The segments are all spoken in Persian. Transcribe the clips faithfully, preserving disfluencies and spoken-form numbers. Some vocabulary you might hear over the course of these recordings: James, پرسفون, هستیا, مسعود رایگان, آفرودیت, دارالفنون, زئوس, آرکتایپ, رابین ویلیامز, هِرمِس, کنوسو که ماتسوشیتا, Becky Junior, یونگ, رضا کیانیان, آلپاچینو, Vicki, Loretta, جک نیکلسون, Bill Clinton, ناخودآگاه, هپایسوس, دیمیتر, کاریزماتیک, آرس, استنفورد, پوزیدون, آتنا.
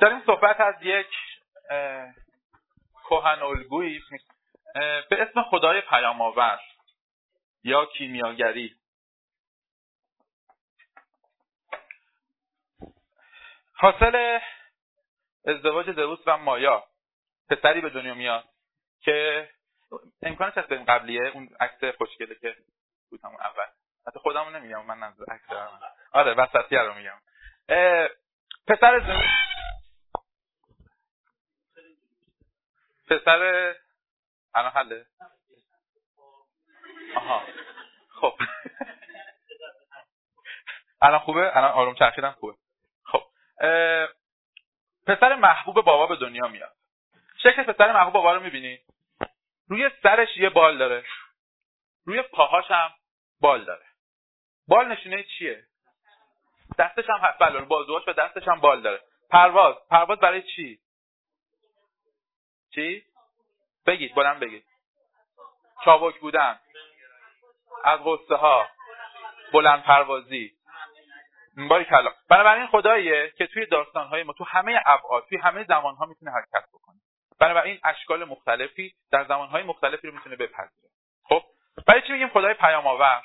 داریم صحبت از یک کهن الگویی به اسم خدای پیام‌آور یا کیمیاگری. حاصل ازدواج زئوس و مایا پسری به دنیا میاد که امکانش هست بریم قبلیه اون عکس خوشگله که بود همون اول. حتی خودمو نمیگم، من نظر عکس دارم. آره وسطیه رو میگم. پسر زئوس پسر الان حله. آها خب الان خوبه، الان آروم چرخیدم خوبه. خب پسر محبوب بابا به دنیا میاد. شکل پسر محبوب بابا رو میبینی؟ روی سرش یه بال داره، روی پاهاش هم بال داره. بال نشونه چیه؟ دستش هم هست، بله بازوهاش و دستش هم بال داره. پرواز پرواز برای چی؟ چی؟ بگید بلند بگید. چابک بودن، از غصه ها، بلند پروازی. باری کلا. بنابراین خداییه که توی داستان‌های ما تو همه ابعاد توی همه زمان‌ها میتونه حرکت بکنه. بنابراین اشکال مختلفی در زمان‌های مختلفی رو میتونه بپذیره. خب برای چی میگیم خدای پیام‌آور؟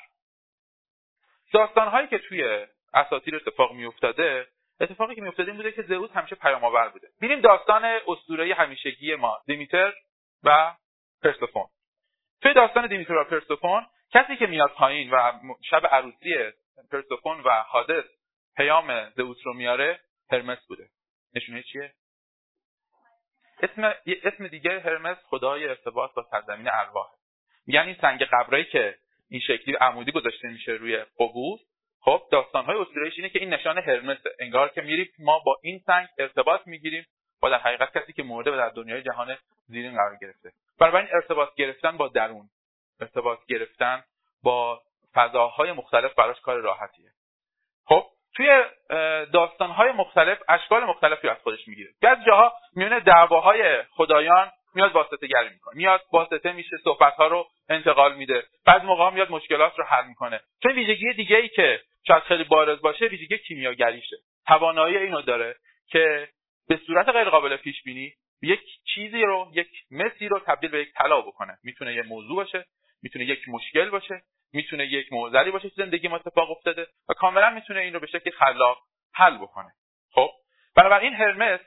داستان‌هایی که توی اساطیر اتفاق میافتاده، اتفاقی که میافتاده این بوده که زئوس همیشه پیام‌آور بوده. ببینیم داستان اسطوره همیشگی ما دیمیتر و پرسفون. توی داستان دیمیتر و پرسفون کسی که میاد پایین و شب عروسی پرسفون و حادث پیام زئوس رو میاره هرمس بوده. نشونه چیه؟ اسم اسم دیگه هرمس خدای ارتباط با سرزمین ارواح. میگن این سنگ قبرایی که این شکلی عمودی گذاشته میشه روی قبور، خب داستان‌های اسطوره‌ایش اینه که این نشانه هرمسه. انگار که میریم ما با این سنگ ارتباط میگیریم با در حقیقت کسی که مرده و در دنیای جهان زیرین قرار گرفته. بنابراین ارتباط گرفتن با درون، ارتباط گرفتن با فضاهای مختلف براش کار راحتیه. خب توی داستان‌های مختلف اشکال مختلفی از خودش میگیره. بعضی جاها میونه دعواهای خدایان میاد واسطه‌گری میکنه. میاد واسطه میشه، صحبت‌ها رو انتقال میده. بعض موقعا میاد مشکلات رو حل میکنه. چون ویژگی دیگه‌ای که شاید خیلی بارز باشه ویژگی کیمیاگریشه. توانایی اینو داره که به صورت غیر قابل پیش بینی یک چیزی رو، یک مسی رو تبدیل به یک طلا بکنه. میتونه یه موضوع باشه، میتونه یک مشکل باشه، میتونه یک معضلی باشه تو زندگی ما اتفاق افتاده و کاملا میتونه این رو به شکل خلاق حل بکنه. خب بنابراین هرمس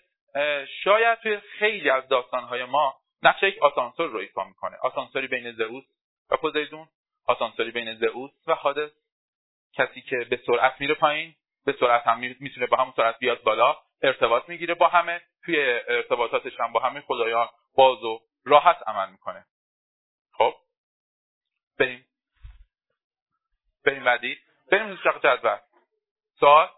شاید توی خیلی از داستان‌های ما نقش یک آسانسور رو ایفا میکنه. آسانسوری بین زئوس و پوزیدون، آسانسوری بین زئوس و حادث، کسی که به سرعت میره پایین، به سرعت هم میتونه با هم سرعت بیاد بالا، ارتباط میگیره با همه، توی ارتباطاتش هم با همه خدایان باز و راحت عمل میکنه. خب بریم بریم بعدی بریم سراغ جدول. سوال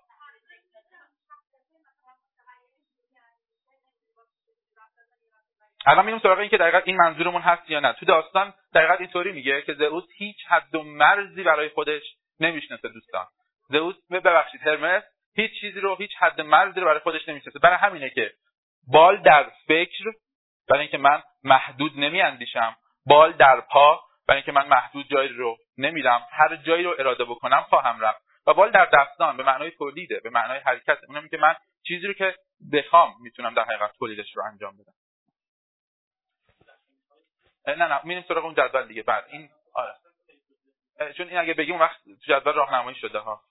الان میریم سراغ این که دقیقاً این منظورمون هست یا نه. تو داستان دقیقاً اینطوری میگه که زئوس هیچ حد و مرزی برای خودش نمیشناسه. دوستان زئوس ببخشید هرمس هیچ چیزی رو، هیچ حد مرزی رو برای خودش نمیشناسه. برای همینه که بال در فکر، برای اینکه من محدود نمیاندیشم، بال در پا، برای اینکه من محدود جایی رو نمیرم، هر جایی رو اراده بکنم خواهم رفت. و بال در دستان به معنای تولیده، به معنای حرکت. اونم که من چیزی رو که بخوام میتونم در حقیقت تولیدش رو انجام بدم. نه نه میریم سراغ اون جدول دیگه بعد این. آره چون این اگه بگیم اون وقت جدول راهنمایی شده ها.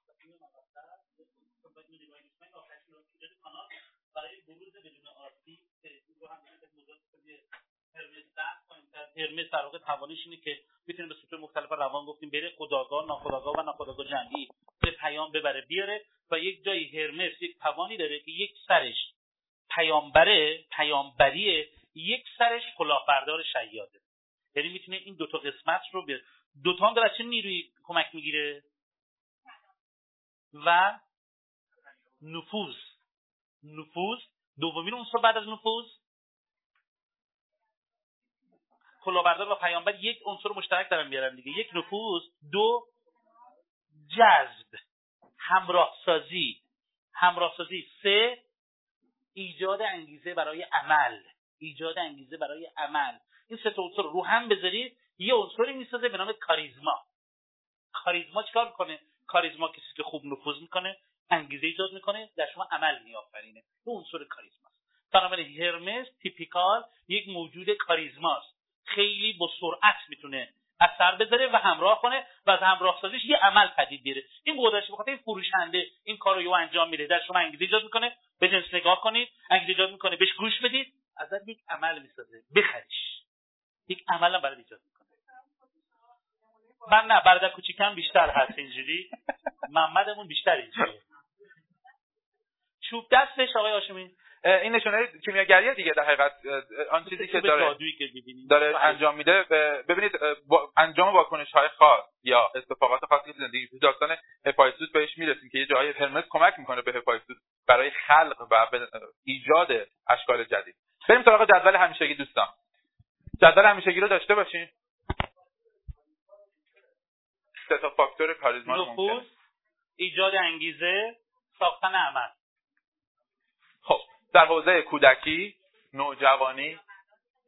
هرمس در واقع توانش اینه که میتونه به سطوح مختلف روان گفتیم بره، خودآگاه، ناخودآگاه و ناخودآگاه جمعی به پیام ببره بیاره. و یک جایی هرمس یک توانی داره که یک سرش پیامبره، پیامبریه، یک سرش کلاهبردار شیاده. یعنی میتونه این دوتا قسمت رو به دوتا هم داره چه نیروی کمک میگیره و نفوذ. نفوذ دومین اون بعد از نفوذ کلاهبردار و پیامبر یک عنصر مشترک دارن میارن دیگه. یک نفوذ، دو جذب، همراه سازی، همراه سازی، سه ایجاد انگیزه برای عمل، ایجاد انگیزه برای عمل. این سه تا عنصر رو هم بذارید یه عنصری میسازه به نام کاریزما. کاریزما چیکار میکنه؟ کاریزما کسی که خوب نفوذ میکنه، انگیزه ایجاد میکنه، در شما عمل میآفرینه. اون عنصر کاریزما. ولی هرمس تیپیکال یک موجود کاریزماست، خیلی با سرعت میتونه اثر بذاره و همراه کنه و از همراه سازیش یه عمل پدید بیاره. این قدرتش بخاطر این فروشنده این کارو یو انجام میده، در شما انگیزه ایجاد میکنه، به جنس نگاه کنید، انگیزه ایجاد میکنه، بهش گوش بدید، ازت یک عمل میسازه، بخریش. یک عمل هم برات ایجاد میکنه. من نه برادر کوچیکم بیشتر هست اینجوری. محمدمون بیشتر اینجوریه. چوب دستش آقای هاشمی این نشونه کیمیاگریه دیگه، در حقیقت آن چیزی که داره داره انجام میده. ببینید انجام واکنش‌های خاص یا اتفاقات خاصی که زندگی تو داستان هپایسوس بهش میرسیم که یه جایی هرمس کمک میکنه به هپایسوس برای خلق و ایجاد اشکال جدید. بریم سراغ جدول همیشگی دوستان. جدول همیشگی رو داشته باشین. سه تا فاکتور کاریزما ممکنه: ایجاد انگیزه، ساختن عمل. خب در حوزه کودکی، نوجوانی،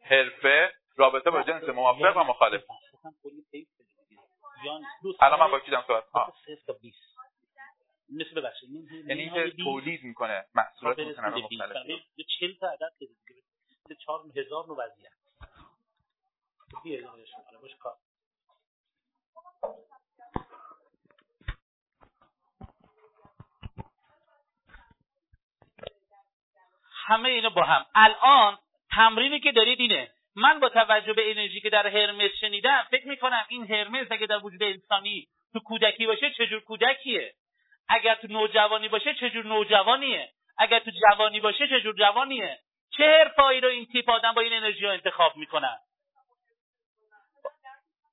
حرفه، رابطه با جنس موافق و مخالف. الان من با کی دارم صحبت می‌کنم؟ مثل ببخشید یعنی که تولید میکنه محصولات متنوع مختلف. چهل تا عدد پیدا می‌کنه. چهار هزار نوع وضعیت. دیگه الان باش کار. همه اینا با هم. الان تمرینی که دارید اینه، من با توجه به انرژی که در هرمس شنیدم فکر میکنم این هرمس اگه در وجود انسانی تو کودکی باشه چجور کودکیه، اگر تو نوجوانی باشه چجور نوجوانیه، اگر تو جوانی باشه چجور جوانیه. چه حرفایی رو این تیپ آدم با این انرژی ها انتخاب میکنن؟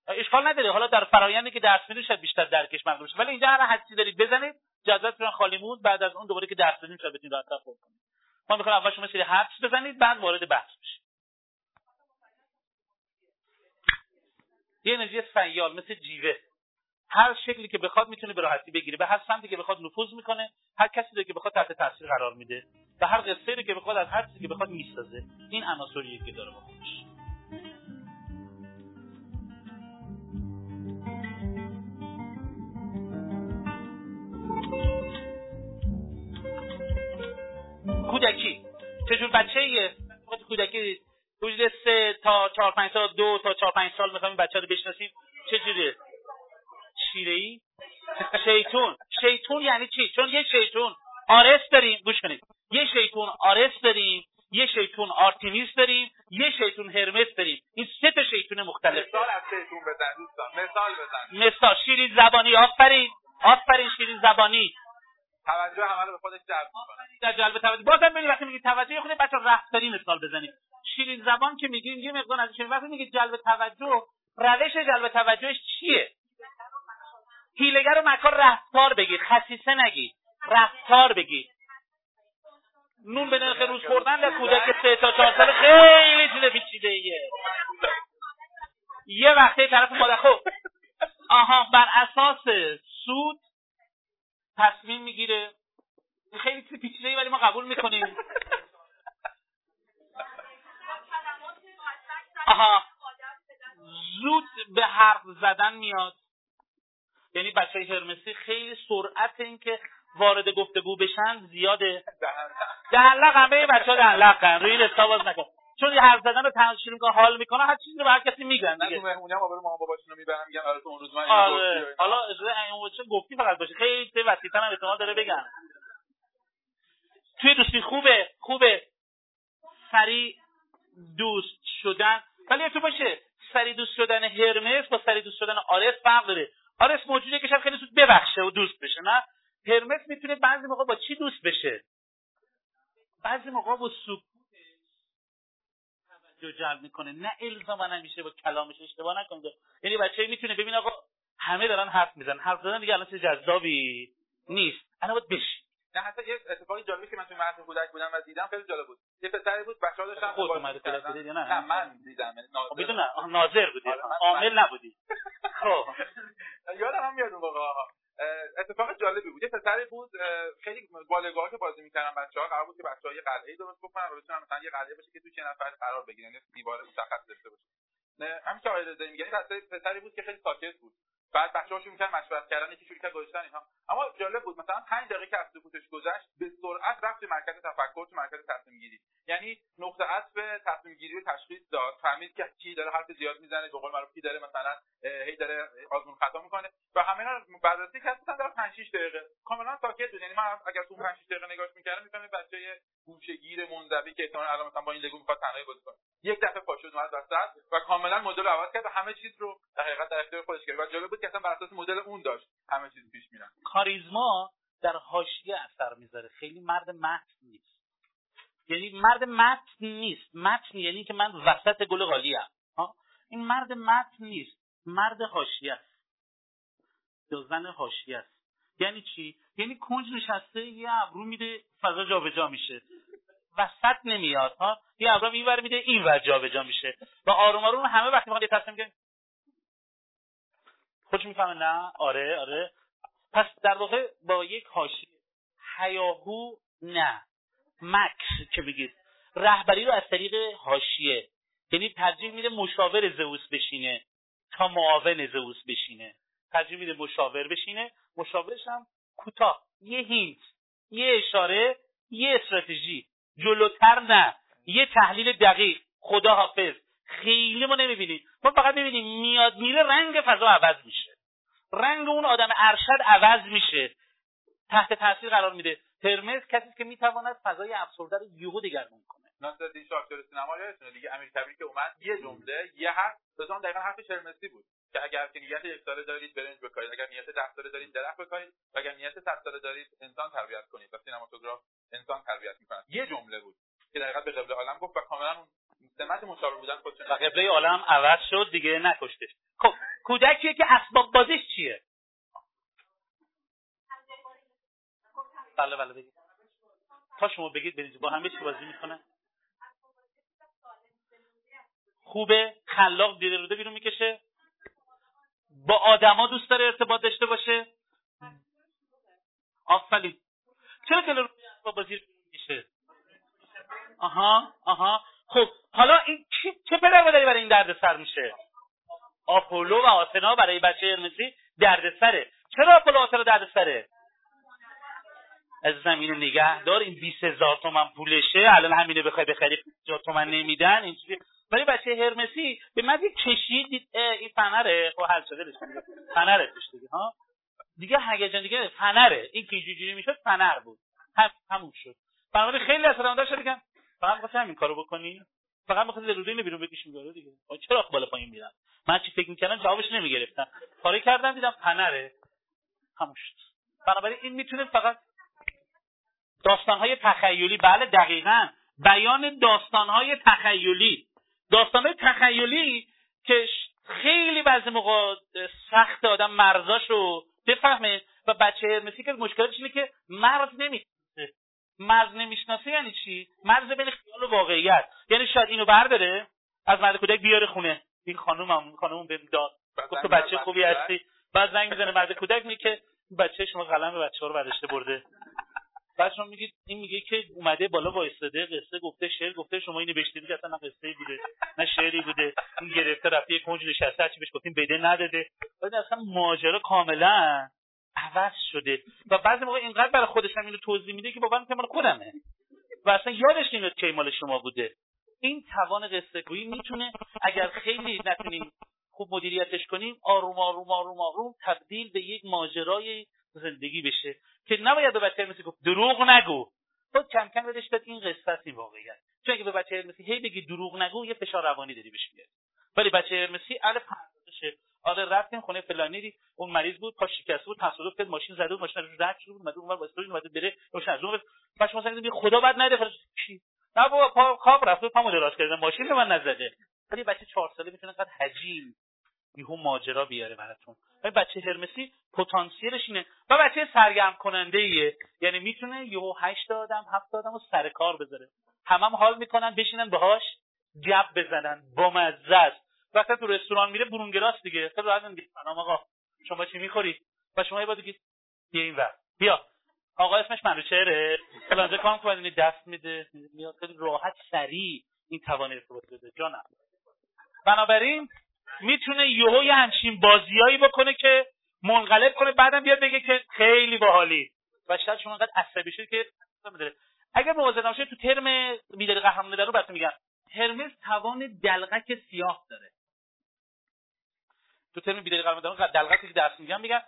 اشکال نداره، حالا در فرآیندی که درس میدید شاید بیشتر درکش معلوم شه، ولی اینجا هر حدسی دارید بزنید، جدولتون خالی موند، بعد از اون دوباره که درس بدیم شاید بتونید راحت‌تر فکر کنید. ما میخوام اول شما سری حدس بزنید بعد وارد بحث بشید. یه انرژی سیال مثل جیوه، هر شکلی که بخواد میتونه به راحتی بگیره، به هر سمتی که بخواد نفوذ میکنه، هر کسی رو که بخواد تحت تاثیر قرار میده، به هر قصه‌ای رو که بخواد از هر چیزی که بخواد میسازه. این عناصریه که داره با خودش. کودکی چجور بچه‌ایه؟ وقتی کودکی حدود سه تا چهار پنج سال، دو تا چهار پنج سال می‌خوایم بچه‌ها رو بشناسیم، چجوریه؟ شیره‌ای؟ شیطون. شیطون یعنی چی؟ چون یه شیطون آرس داریم، گوش کنید. یه شیطون آرس داریم، یه شیطون آرتمیس داریم، یه شیطون هرمس داریم. این سه تا شیطون مختلف. مثال از شیطون بزن دوستان، مثال بزن. مثال شیرین زبانی. آفرین. آفرین شیرین زبانی. توجه همه رو به خودش جلب می‌کنه. در جلب توجه بازم ببینید وقتی میگید توجه یه خورده بچا رفتاری مثال بزنید. شیرین زبان که میگیم یه مقدار ازش، وقتی میگید جلب توجه، روش جلب توجهش چیه؟ هیلگر و مکار. رفتار بگید، خصیصه نگید، رفتار بگید. نون به نرخ روز خوردن در کودک سه تا چهار سال خیلی چیز پیچیده‌ایه. یه وقتی طرف مادر خب آها بر اساس سود تصمیم میگیره. خیلی چیز پیچیده‌ای ولی ما قبول میکنیم. آها زود به حرف زدن میاد، یعنی بچه هرمسی خیلی سرعت این که وارد گفتگو بشن زیاده. دهنلق همه بچه ها دهنلقن، روی این استواز نکن، چون حرف زدن رو تنشیر میکنه، حال میکنه، هر چیزی رو به هر کسی میگن. نه تو مهمونی هم آبرو ماما باباشون رو میبرن، میگن آره تو اون روز من اینو آره. گفتی. حالا اون چه گفتی فقط باشه، خیلی چه وسیطن هم اعتماد داره بگن. توی دوستی خوبه، خوبه سریع دوست شدن. ولی یه تو باشه سریع دوست شدن هرمس با سریع دوست شدن آرس فرق داره. آرس موجوده که شاید خیلی زود ببخشه و دوست بشه، نه هرمس میتونه بعضی موقع با چی دوست بشه، بعضی موقع با سوپ جو جلب میکنه. نه الزاما نمیشه با کلامش اشتباه نکنه، یعنی بچه‌ای میتونه ببین آقا همه دارن حرف میزنن، حرف زدن دیگه الان چه جذابی نیست، الان باید بشی. نه حتی یه اتفاقی جالبی که من تو مدرسه کودک بودم و دیدم خیلی جالب بود. یه پسری بود بچه‌ها داشتن خودت اومدی کلاس دیدی یا نه؟ نه من دیدم، ناظر ناظر بودی، عامل نبودی. خب یادم هم میاد اون موقع اتفاق جالبی بود. یه پسری بود خیلی بالگاهی که بازی می‌کردن بچه‌ها، قرار بود که بچه‌ها یه قلعه درست بکنن، بتونن مثلا یه قلعه باشه که تو چند نفر قرار بگیرن، یه دیوار مشخص داشته باشه. نه همین که آیدا میگه پسری بود که خیلی ساکت بود. بعد بچه‌ها شروع کردن مشورت کردن، یکی شروع کرد گذاشتن اینها. اما جالب بود مثلا پنج دقیقه که از سکوتش گذشت به سرعت رفت مرکز تفکر، تو مرکز تصمیم گیری. یعنی نقطه عطف تصمیم گیری و تشخیص داد، فهمید که کی داره حرف زیاد میزنه، به قول معروف کی داره مثلا هی داره آزمون خطا میکنه و همه اینا بررسی کردن در پنج شش دقیقه کاملا ساکت بود. یعنی من اگر تو پنج شش دقیقه نگاش میکردم می‌فهمیدم بچه‌ی گوشه‌گیر منزوی که احتمالاً الان مثلا با این لگو می‌خواد تنهایی بازی کنه، یک دفعه پا شد اومد وسط و کاملا مدل عوض کرد و همه چیز رو در حقیقت در اختیار خودش کرد و جالب بود که اصلا بر اساس مدل اون داشت همه چیز پیش میرن. کاریزما در حاشیه اثر میذاره، خیلی مرد متن نیست. یعنی مرد متن نیست. متن یعنی که من وسط گل قالی ام. ها، این مرد متن نیست، مرد حاشیه است. یا زن حاشیه است. یعنی چی؟ یعنی کنج نشسته، یه ابرو میده فضا جابجا میشه. وسط نمیاد. ها، یه ابرو اینور میده اینور جابجا میشه. و آروم آروم همه وقتی میخواد یه تصمیم بگیره خودش میفهمه نه، آره، آره. پس در واقع با یک حاشیه هیاهو نه. مکس که بگید رهبری رو از طریق حاشیه، یعنی ترجیح میده مشاور زئوس بشینه تا معاون زئوس بشینه، ترجیح میده مشاور بشینه، مشاورش هم کوتاه، یه هینت، یه اشاره، یه استراتژی، جلوتر نه، یه تحلیل دقیق، خدا حافظ. خیلی ما نمیبینیم، ما فقط میبینیم میاد میره، رنگ فضا عوض میشه، رنگ اون آدم ارشد عوض میشه، تحت تاثیر قرار میده. هرمس کسی که میتواند فضای افسرده رو یهو دگرگون کنه. ناصرالدین شاکر سینما یادتونه دیگه، امیر کبیر که اومد یه جمله یه حرف بزن، دقیقاً حرف هرمسی بود که اگر که نیت یک ساله دارید برنج بکارید، اگر نیت ده ساله دارید درخت بکارید، و اگر نیت صد ساله دارید انسان تربیت کنید. و سینماتوگراف انسان تربیت میکنه. یه جمله بود که دقیقاً به قبله عالم گفت و کاملاً اون سمت مشاور بودن خودشه. و قبله عالم عوض شد دیگه، نکشتش. خب کودکیه که اسباب بازیش چیه؟ بله بله بگید تا شما بگید برید با همه چی بازی میکنن. خوبه، خلاق، دیده روده بیرون میکشه، با آدما دوست داره ارتباط داشته باشه. آفرین. چرا که روی با بازی میشه. آها آها. خب حالا این چه پدر داری برای این دردسر میشه؟ آپولو و آتنا برای بچه هرمسی دردسره. چرا آپولو و آتنا دردسره؟ از زمین نگه دار، این بیست هزار تومن پولشه، الان همینه بخوای بخری پنجاه تومن نمیدن. این چیزی ولی بچه هرمسی به من کشید این فنره. خب حل شده، فنره پیش دیگه. ها دیگه هیجان دیگه فنره، این که جوجوری میشد فنر بود، هم همون شد. بنابراین خیلی اصلا داشت میگم فقط واسه همین کارو بکنی، فقط میخواد رودی اینو بیرون بکشیم داره دیگه. چرا بالا پایین میرم؟ من چی فکر میکردم جوابش نمیگرفتم، کاری کردم دیدم فنره، همون شد. بنابراین این میتونه فقط داستان‌های تخیلی. بله دقیقاً، بیان داستان‌های تخیلی، داستان‌های تخیلی که خیلی بعضی موقع سخت آدم مرزاشو بفهمه. و بچه هرمسی که مشکلش اینه که مرز نمی‌شناسه. مرز نمی‌شناسه یعنی چی؟ مرز بین خیال و واقعیت. یعنی شاید اینو برداره از مرد کودک بیاره خونه، این خانومم خانومم بهم داد گفت بچه خوبی هستی، بعد زنگ می‌زنه مرد کودک میگه که بچه شما قلم بچه‌ها رو برداشته برده. بعد شما میگید این میگه که اومده بالا وایساده قصه گفته، شعر گفته، شما اینو بشتید که اصلا نه قصه بوده نه شعری بوده، این گرفته رفته یه کنج نشسته، هرچی بهش گفتیم بده نداده. بعد اصلا ماجرا کاملا عوض شده. و بعضی موقع اینقدر برای خودش هم اینو توضیح میده که بابا من خودمه و اصلا یادش نمیاد که مال شما بوده. این توان قصه گویی میتونه اگر خیلی نتونیم خوب مدیریتش کنیم آروم آروم آروم آروم تبدیل به یک ماجرای زندگی بشه که نباید به بچه هرمسی گفت دروغ نگو، خود کم کم بدش داد این قصه است، این واقعیت. چون اگه به بچه هرمسی هی بگی دروغ نگو یه فشار روانی داری بهش میاد. ولی بچه هرمسی الف پردازشه. آره رفتیم خونه فلانی، اون مریض بود، پاش شکسته بود، تصادف کرد، ماشین زده بود، ماشین رو رد کرد، اومد اونور واسه اون اومد بره، روشن از اون باش مثلا میگه خدا بد نده فرض چی؟ نه بابا پا کاپ رفت، پامو دراز کرد، ماشین رو من نزده. ولی بچه چهار ساله میتونه انقدر حجیم یهو ماجرا بیاره براتون. و بچه هرمسی پتانسیلش اینه. و بچه سرگرم کننده ایه، یعنی میتونه یهو هشت آدم هفت آدم رو سر کار بذاره، همم هم حال میکنن بشینن باهاش جب بزنن، بامزه است. وقتی تو رستوران میره برونگراس دیگه، خیلی راحت میگه سلام آقا شما چی میخوری؟ و شما یه بار دیگه بیا اینور، بیا آقا اسمش منوچهره فلان کام کنین، دست میده میاد، خیلی راحت سریع این توان ارتباط بده جانم. بنابراین میتونه یهو یه همچین بازیایی بکنه که منقلب کنه، بعدم بیاد بگه که خیلی باحالی. و شاید شما انقدر عصبی شید که اگر مواظب نباشه تو ترم میداری قهرمانه رو براتون میگم، هرمس توان دلغک سیاه داره. تو ترم بیداری قهرمانه رو دلغکی که درس میگم میگم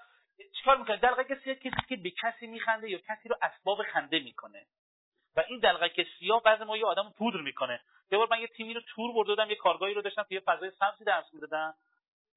چیکار میکنه؟ دلغک سیاه کسی که به کسی میخنده یا کسی رو اسباب خنده میکنه. و این دلغک سیاه بعضی ما یه آدمو پودر میکنه. یه بار من یه تیمی رو تور برده بودم، یه کارگاهی رو داشتم، توی فضای سمسی درس میدادم.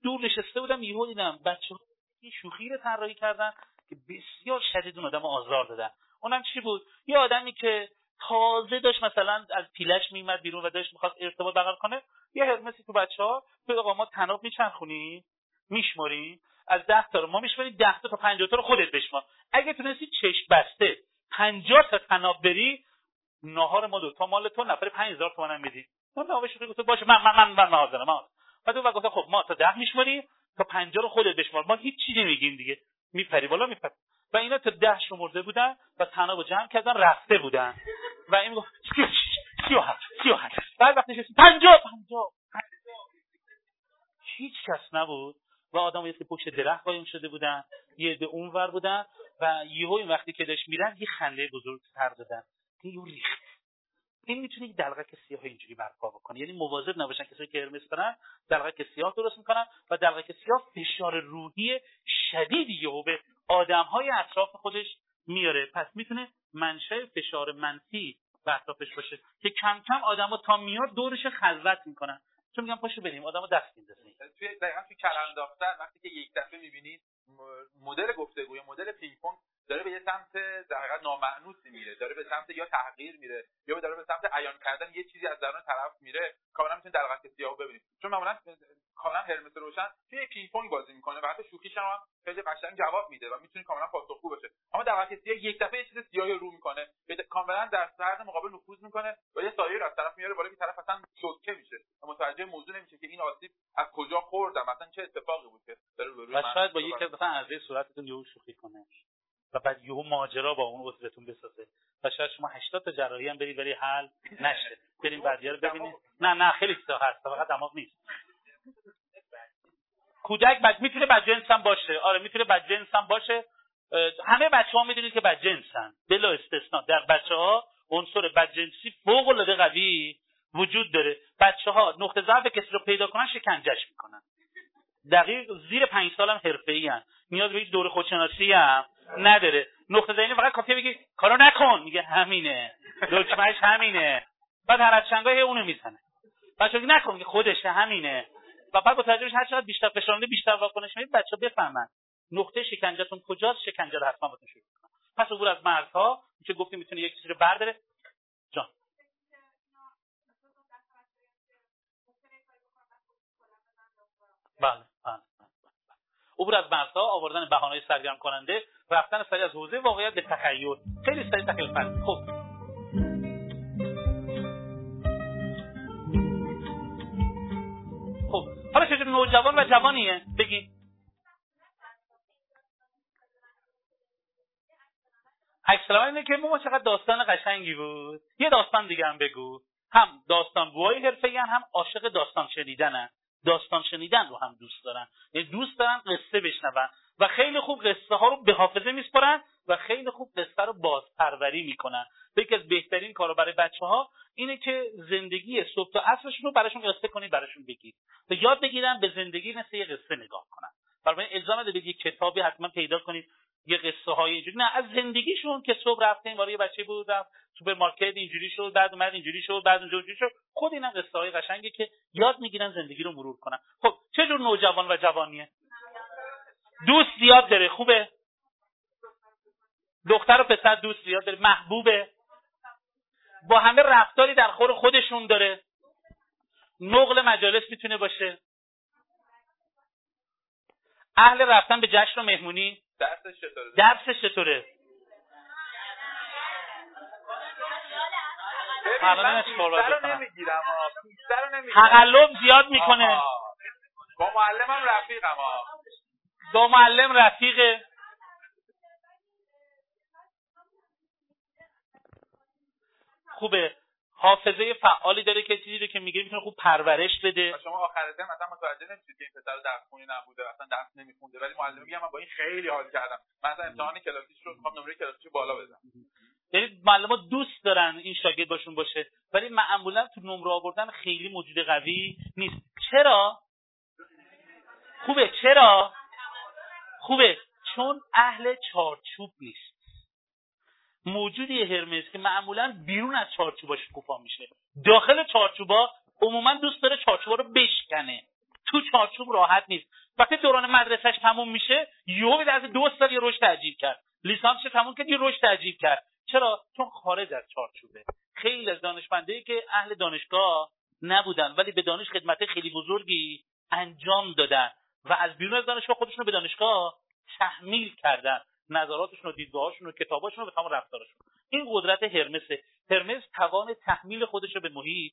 دور نشسته بودم، یهو دیدم بچه‌ها یه شوخی رو طراحی کردن که بسیار شدید اون آدمو آزار دادن. اونم چی بود؟ یه آدمی که تازه داشت مثلا از پیلش میومد بیرون و داشت میخواست ارتباط برقرار کنه، یه هرمسی تو بچه‌ها تو آقا ما تناب میچرخونی، میشماری، از ده تا رو ما میشماری، ده تا تا پنجاه تا رو خودت بشمار. اگه تونستی چشم بسته پنجاه تا تناب بری، ناهار ما دو تا مال تو، نفر پنج هزار تومن میدی. من باشه گفت باشه، من من من من حاضرم. بعد اون گفت خب ما تا ده میشماری، تا پنجاه رو خودت بشمار. ما هیچ چیزی نمیگیم دیگه. میپری بالا میپری. و اینا تا ده شمرده بودن و تنابو جمع کردن رفته بودن و این میگفت سی و هفت سی و هفت. بعد وقتی نشست پنجاه پنجاه، هیچ کس نبود و آدمو یه پشت درخت قایم شده بودن، یه به اونور بودن و یهو این وقتی که داش میرن یه خنده بزرگ تر دادن. یهو ریخت. این میتونه یک دلغک سیاه اینجوری برپا بکنه. یعنی مواظب نباشن کسایی که هرمس دارن دلغک سیاه درست میکنن و دلغک سیاه فشار روحی شدیدی یهو به آدم‌های اطراف خودش میاره. پس میتونه منشأ فشار منفی به اطرافش باشه که کم کم آدم‌ها تا میاد دورش خلوت میکنن. چون میگم پاشو بریم آدمو دست میندازیم. توی دقیقاً توی کلام داختن وقتی که یک دفعه میبینید مدل گفتگو یا مدل پینگ پونگ داره به یه سمت در حقیقت نامأنوسی میره، داره به سمت یا تحقیر میره یا داره به سمت عیان کردن یه چیزی از درون طرف میره. کاملا میتونید دلغک سیاهو ببینید، چون معمولا کاملا هرمس روشن توی پینگ پونگ بازی میکنه و حتی شوخیش هم خیلی قشنگ جواب میده و میتونه کاملا پاسخگو باشه. اما دلغک سیاه یک دفعه یه چیز سیاهی رو میکنه، کاملا در سرد مقابل نفوذ میکنه و یه سایه رو از طرف میاره بالا که طرف اصلا شوکه میشه، متوجه موضوع نمیشه که این آسیب از کجا خورد، مثلا چه اتفاقی بود که داره روی من. شاید با یک مثلا عرضه صورتتون یهو شوخی کنه و بعد یهو ماجرا با اون عضوتون بسازه و شاید شما هشتاد تا جراحی هم برید ولی حل نشه. بریم بعدیا رو ببینید. نه نه خیلی سخت هست، فقط دماغ نیست. کودک بعد میتونه بدجنس هم باشه. آره میتونه بدجنس هم باشه. همه بچه‌ها میدونید که بدجنسن بلا استثنا. در بچه‌ها عنصر بدجنسی فوق‌العاده قوی وجود داره. بچه‌ها نقطه ضعف کسی رو پیدا کنن شکنجهش میکنن. دقیق زیر پنج سال هم حرفه‌ای ان. نیاز به هیچ دوره خودشناسی هم نداره. نقطه ضعفی فقط کافیه بگی کارو نکن، میگه همینه. دکمه‌اش همینه. بعد هر از چنگای اونو میزنه. بچه‌ها میگه نکن، میگه خودشه همینه. و بعد با تجربهش هر چقدر بیشتر فشارنده بیشتر واکنش میدید بچه‌ها بفهمن نقطه شکنجهتون کجاست، شکنجه رو حتما بهتون شروع کنن. پس عبور از مرزها که گفتیم میتونه یک چیزی رو برداره. جان بله بله عبور از مرزها، آوردن بهانه‌های سرگرم کننده، رفتن سریع از حوزه واقعیت به تخیل، خیلی سریع تخیل فرض. خب خب حالا چه نوجوان و جوانیه بگی اکسلام اینه که ما چقدر داستان قشنگی بود. یه داستان دیگه هم بگو. هم داستان گوهای حرفه‌ای هم عاشق داستان شنیدنن. داستان شنیدن رو هم دوست دارن. یعنی دوست دارن قصه بشنون و خیلی خوب قصه ها رو به حافظه میسپارن و خیلی خوب قصه رو بازپروری میکنن. یکی از بهترین کارا برای بچه‌ها اینه که زندگی صبح تا عصرشون رو براشون قصه کنید، براشون بگید. تا یاد بگیرن به زندگی مثل یه قصه نگاه کنن. برای الزام ده بگید کتابی حتما پیدا کنید. یه قصه های اینجوری نه از زندگیشون که صبح رفتیم وارد یه بچه بود رفت سوپرمارکت اینجوری شد، بعد اومد اینجوری شد، بعد اونجا اونجوری شد. خود اینا قصه های قشنگه که یاد میگیرن زندگی رو مرور کنن. خب چه جور نوجوان و جوانیه؟ دوست زیاد داره. خوبه؟ دختر و پسر دوست زیاد داره. محبوبه؟ با همه رفتاری در خور خودشون داره. نقل مجالس میتونه باشه. اهل رفتن به جشن و مهمونی. درسش چطوره؟ درسش چطوره؟ حالا نمیگیرم ها. سر نمیگیرم. تقلب زیاد میکنه. با معلمم رفیقم ها. با معلم رفیقه. خوبه. حافظه فعالی داره که چیزی رو که میگه میتونه خوب پرورش بده. شما آخر ترم مثلا متوجه نمیشید که این پسر درس خونی نبوده، اصلا درس نمیخونده، ولی معلم میگه من با این خیلی حال کردم. مثلا امتحان کلاسیش رو میخوام نمره کلاسیش بالا بزنم. یعنی معلومات دوست دارن این شاگرد باشون باشه، ولی معمولا تو نمره آوردن خیلی موجود قوی نیست. چرا؟ خوبه. چرا؟ خوبه چون اهل چارچوب نیست. موجودی هرمس که معمولا بیرون از چارچوباش کوفا میشه، داخل چارچوبا عموما دوست داره چارچوبا رو بشکنه، تو چارچوب راحت نیست. وقتی دوران مدرسهش تموم میشه یهو از دو سال یه رشد عجیب کرد، لیسانسش تموم کرد یه رشد عجیب کرد. چرا؟ چون خارج از چارچوبه. خیلی از دانشمندایی که اهل دانشگاه نبودن ولی به دانش خدمت خیلی بزرگی انجام دادن و از بیرون از دانشگاه خودشون رو به دانشگاه تحمیل کردن، نظراتشون و دیدگاهاشون و کتاباشون و تمام رفتارشون. این قدرت هرمسه. هرمس توان تحمیل خودش رو به محیط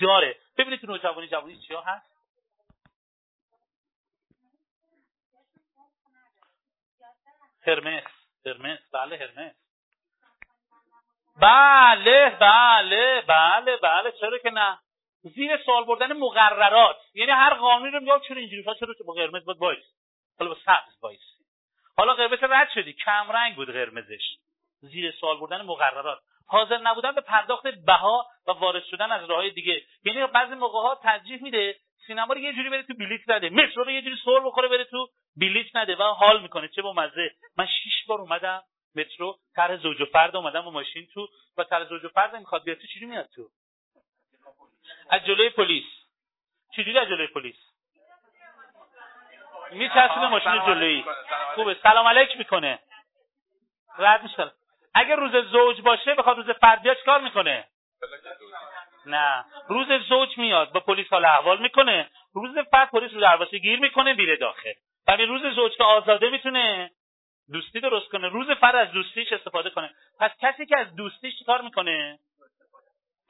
داره. ببینید تو نوجوانی جوانی چیا هست؟ هرمس، هرمس، بله هرمس. بله، بله، بله، بله، چرا که نه؟ زیر سوال بردن مقررات، یعنی هر قانونی رو میگم چرا اینجوری شد، چرا با قرمز بود وایس، حالا با سبز وایس. حالا قرمز رد شدی، کم رنگ بود قرمزش. زیر سوال بردن مقررات، حاضر نبودن به پرداخت بها و وارد شدن از راههای دیگه. یعنی بعضی موقع‌ها ترجیح میده سینما رو یه جوری بره تو بلیت نده، مترو رو یه جوری سوال بخوره بره تو بلیت نده و حال میکنه. چه با مزه. من شش بار اومدم مترو، طرح زوج و فرد اومدم با ماشین تو و طرح زوج و فرد میخواد بیاد تو، چجوری میاد تو؟ از جلوی پلیس. چجوری از جلوی پلیس؟ میچسبه ماشین جلویی. خوبه، سلام علیک میکنه. رد میشه. اگه روز زوج باشه بخواد روز فرد بیاد چیکار میکنه؟ نه، روز زوج میاد با پلیس حال احوال میکنه، روز فرد پلیس رو دروازه گیر میکنه میره داخل. برای روز زوج که آزاده میتونه دوستی درست کنه، روز فرد از دوستیش استفاده کنه. پس کسی که از دوستیش چیکار میکنه؟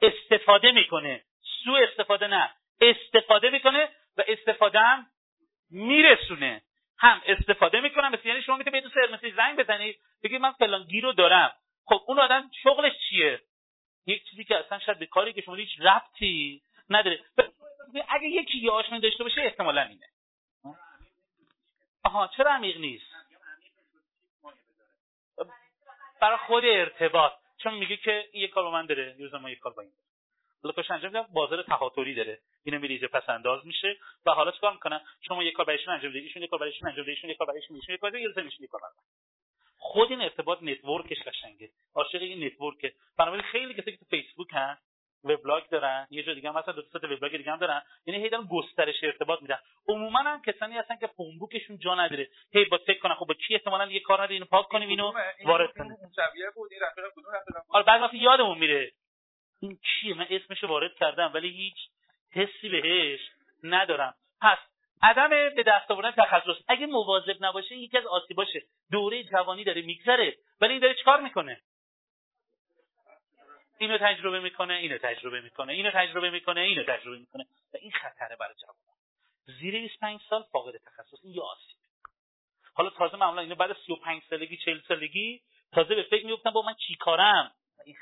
استفاده میکنه. سوء استفاده نه، استفاده میکنه و استفاده هم میرسونه. هم استفاده میکنم، مثلا یعنی شما میتونید به دوست مثلا زنگ بزنید بگید من فلان گیرو دارم. خب اون آدم شغلش چیه؟ یک چیزی که اصلا شاید به کاری که شما هیچ ربطی نداره. اگه یکی یه آشنایی داشته باشه احتمالاً اینه. آها، چرا عمیق نیست؟ برای خود ارتباط، چون میگه که یه کار با من داره، یوزا ما یه کار با این. لوکش انجام میدم، بازار تخاطری داره، اینو میریزه پس انداز میشه و حالا چیکار میکنن؟ شما یک کار برایشون انجام بدید، ایشون یک کار برایشون انجام بدید، ایشون یک کار برایشون میشه، یک کاری یه زمینش میکنن. خود این ارتباط نتورکش قشنگه، عاشق این نتورکه. بنابراین خیلی کسایی که تو فیسبوک هستن، وبلاگ دارن، یه جور دیگه هم مثلا دو تا وبلاگ دیگه هم دارن، یعنی هی دارن گسترش ارتباط میدن. عموما هم کسانی هستن که فیسبوکشون جا نداره، هی با فکر کنن خب با کی احتمالاً دیگه کار نداره، اینو پاک کنیم، اینو وارد کنیم. اون این چیه؟ من اسمشو وارد کردم ولی هیچ حسی بهش ندارم. پس عدم به دست آوردن تخصص اگه مواظب نباشه یکی از آسیباشه. دوره جوانی داره میگذره ولی این داره چیکار میکنه؟ اینو تجربه میکنه، اینو تجربه میکنه، اینو تجربه میکنه، اینو تجربه میکنه و این خطره برای جوانان. زیر بیست و پنج سال فاقد تخصص، این یه آسیب. حالا تازه معمولا اینو بعد از سی و پنج سالگی چهل سالگی تازه به فکر میافتن با من چیکارم. این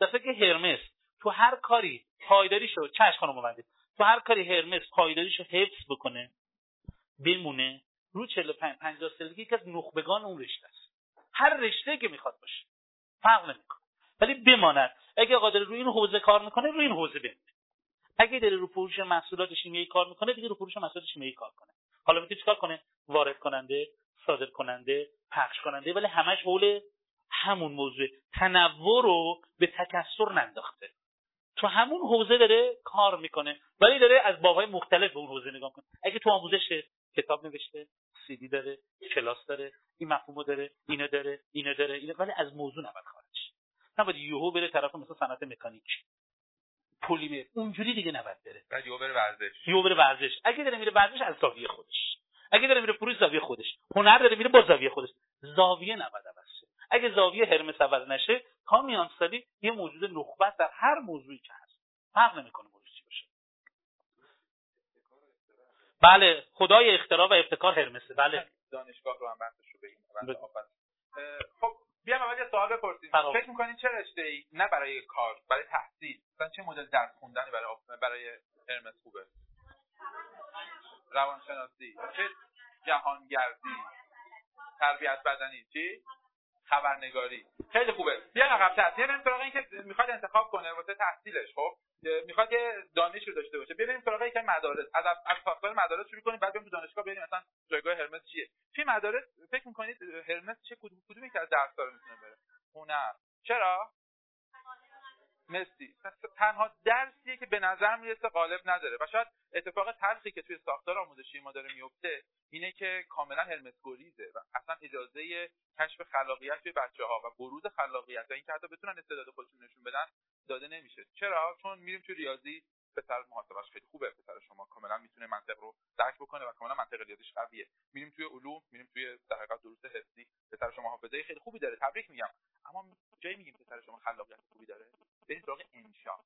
در فکر هرمس تو هر کاری پایداریشو چش خانم ببندید، تو هر کاری هرمس پایداریشو حفظ بکنه بمونه رو چهل و پنج پنجاه سالگی که از نخبگان اون رشته است، هر رشته که میخواد باشه فرق نمیکنه ولی بماند. اگه قادر روی این حوزه کار میکنه روی این حوزه بمونه، اگه داره رو فروش محصولات شیمیایی کار میکنه دیگه رو فروش محصولات شیمیایی کار کنه. حالا میتونه چیکار کنه؟ وارد کننده، صادر کننده، پخش کننده، ولی همش حول همون موضوع. تنوع رو به تکثر ننداخته، تو همون حوزه داره کار میکنه ولی داره از بابهای مختلف به اون حوزه نگاه میکنه. اگه تو آموزش کتاب نوشته، سی دی داره، کلاس داره، این مفهومو داره، اینو داره، اینو داره، اینو ولی از موضوع نباید خارج. نباید یوهو بره طرف مثلا صنعت مکانیک، پلیمر، اونجوری دیگه نباید بره. بعد یوهو بره ورزش. یوهو بره ورزش. اگه داره میره ورزش از زاویه خودش. اگه داره میره فروش زاویه خودش. هنر داره میره با زاویه خودش. زاویه نباید باشه. اگه زاویه هرمس عوض نشه تا میانسالی یه موجود نخبت در هر موضوعی که هست فرق نمیکنه موضوع چی باشه. بله، خدای اختراع و ابتکار هرمسه. بله، دانشگاه رو هم بحثشو بگیم. خب بیام اول یه سوال بپرسیم. فکر میکنین چه رشته‌ای نه برای کار، برای تحصیل، مثلا چه مدل درس خوندنی برای آف... برای هرمس خوبه؟ روانشناسی، چه جهانگردی، تربیت بدنی، چی؟ خبرنگاری. خیلی خوبه. بیا عقب‌تر. ببینیم سراغ این که میخواد انتخاب کنه واسه تحصیلش، خب؟ میخواد که دانشی رو داشته باشه. ببینیم سراغ این که مدارس، از از ساختار مدارس شروع کنیم، بعد بریم تو دانشگاه ببینیم مثلا جایگاه هرمس چیه. توی مدارس فکر می‌کنید هرمس چه کدوم کدوم یکی از درس‌ها رو می‌تونه بره؟ هنر. چرا؟ مسی. تنها درسیه که به نظر میرسه غالب نداره. و شاید اتفاق تلخی که توی ساختار آموزشی ما داره میفته اینه که کاملا هرمس گریزه و اصلا اجازه کشف خلاقیت به بچه‌ها و بروز خلاقیت و اینکه حتی بتونن استعداد خودشون نشون بدن داده نمیشه. چرا؟ چون میریم توی ریاضی پسر محاسبش خیلی خوبه، پسر شما کاملا میتونه منطق رو درک بکنه و کاملا منطق ریاضیش قویه. میریم توی علوم، میریم توی در حقیقت دروس حفظی، پسر شما حافظه خیلی خوبی داره، تبریک میگم. اما جایی میگیم پسر شما خلاقیت خوبی داره؟ بریم سراغ انشا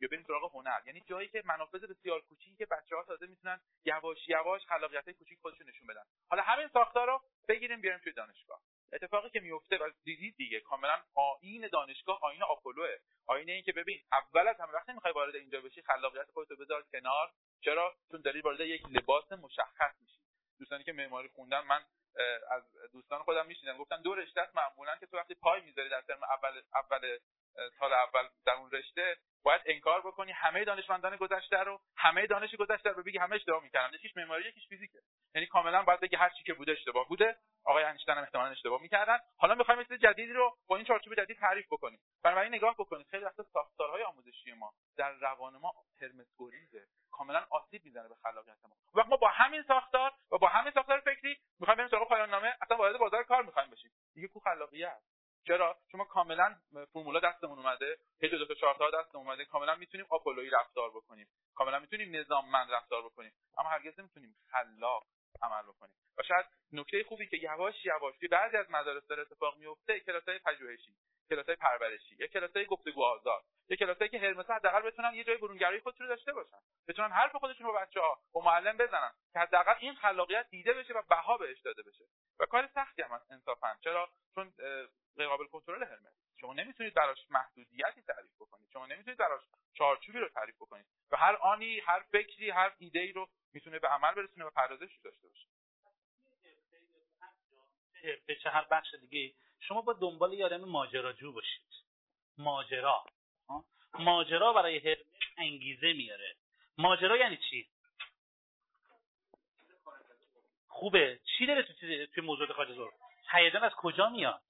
یا بریم سراغ هنر، یعنی جایی که منافذ بسیار کوچیکی که بچه‌ها تازه میتونن یواش یواش خلاقیت‌های کوچیک خودشون نشون بدن. حالا همین ساختار رو بگیریم بیاریم توی دانشگاه. اتفاقی که میفته و دیدید دیگه کاملا آیین دانشگاه آیین آپولوئه. آیین این که ببین اول از همه وقتی میخوای وارد اینجا بشی خلاقیت خودت رو بذار کنار. چرا؟ چون داری وارد یک لباس مشخص میشی. دوستانی که معماری خوندن، من از دوستان خودم میشنیدم گفتن دو رشته است معمولا که تو وقتی پای میذاری در ترم اول اول سال اول در اون رشته باید انکار بکنی همه دانشمندان گذشته رو، همه دانش گذشته رو بگی همه اشتباه میکردن. یکیش معماری، یکیش فیزیکه، یعنی کاملا باید بگی هر چی که بوده اشتباه بوده. آقای انیشتین هم احتمالاً اشتباه میکردن. حالا میخوایم چیز جدیدی رو با این چارچوب جدید تعریف بکنیم. بنابراین نگاه بکنید خیلی وقت ساختارهای آموزشی ما در روان ما هرمسگریزه، کاملا آسیب میزنه به خلاقیت ما. وقت ما با همین ساختار و با همین ساختار فکری میخوایم بریم سراغ پایان نامه، اصلا وارد بازار کار میخوایم بشیم. دیگه کو خلاقیت؟ چرا؟ شما کاملا فرمولا دستمون اومده، هیچ دو تا چهار تا دستمون اومده، کاملا میتونیم آپولویی رفتار بکنیم، کاملا میتونیم نظاممند رفتار بکنیم، اما هرگز نمیتونیم خلاق عمل بکنیم. و شاید نکته خوبی که یواش یواش که بعضی از مدارس داره اتفاق میفته، کلاس‌های پژوهشی، کلاس‌های پرورشی، یا کلاس‌های گفتگو آزاد، یا کلاس‌هایی که هرمس حداقل بتونن یه جای برونگرایی خودشون رو داشته باشن، بتونن حرف خودشون رو با بچه‌ها، با معلم بزنن، که حداقل این خلاقیت دیده بشه و بها بهش داده بشه. و کار سختی هم هست انصافا. چرا؟ چون غیر قابل کنترل هرمس. شما نمیتونید براش محدودیتی تعریف بکنید، شما نمیتونید براش چارچوبی رو تعریف بکنید. و هر آنی، هر فکری، هر ایده‌ای رو میتونه به عمل برسونه و پردازش داشته باشه. به چه هر بخش دیگه شما با دنبال یارم ماجراجو باشید. ماجرا، ماجرا برای هرمس انگیزه میاره. ماجرا یعنی چی؟ خوبه. چی داره تو چیز تو موضوع خارج ظهر؟ هیجان از کجا میاد؟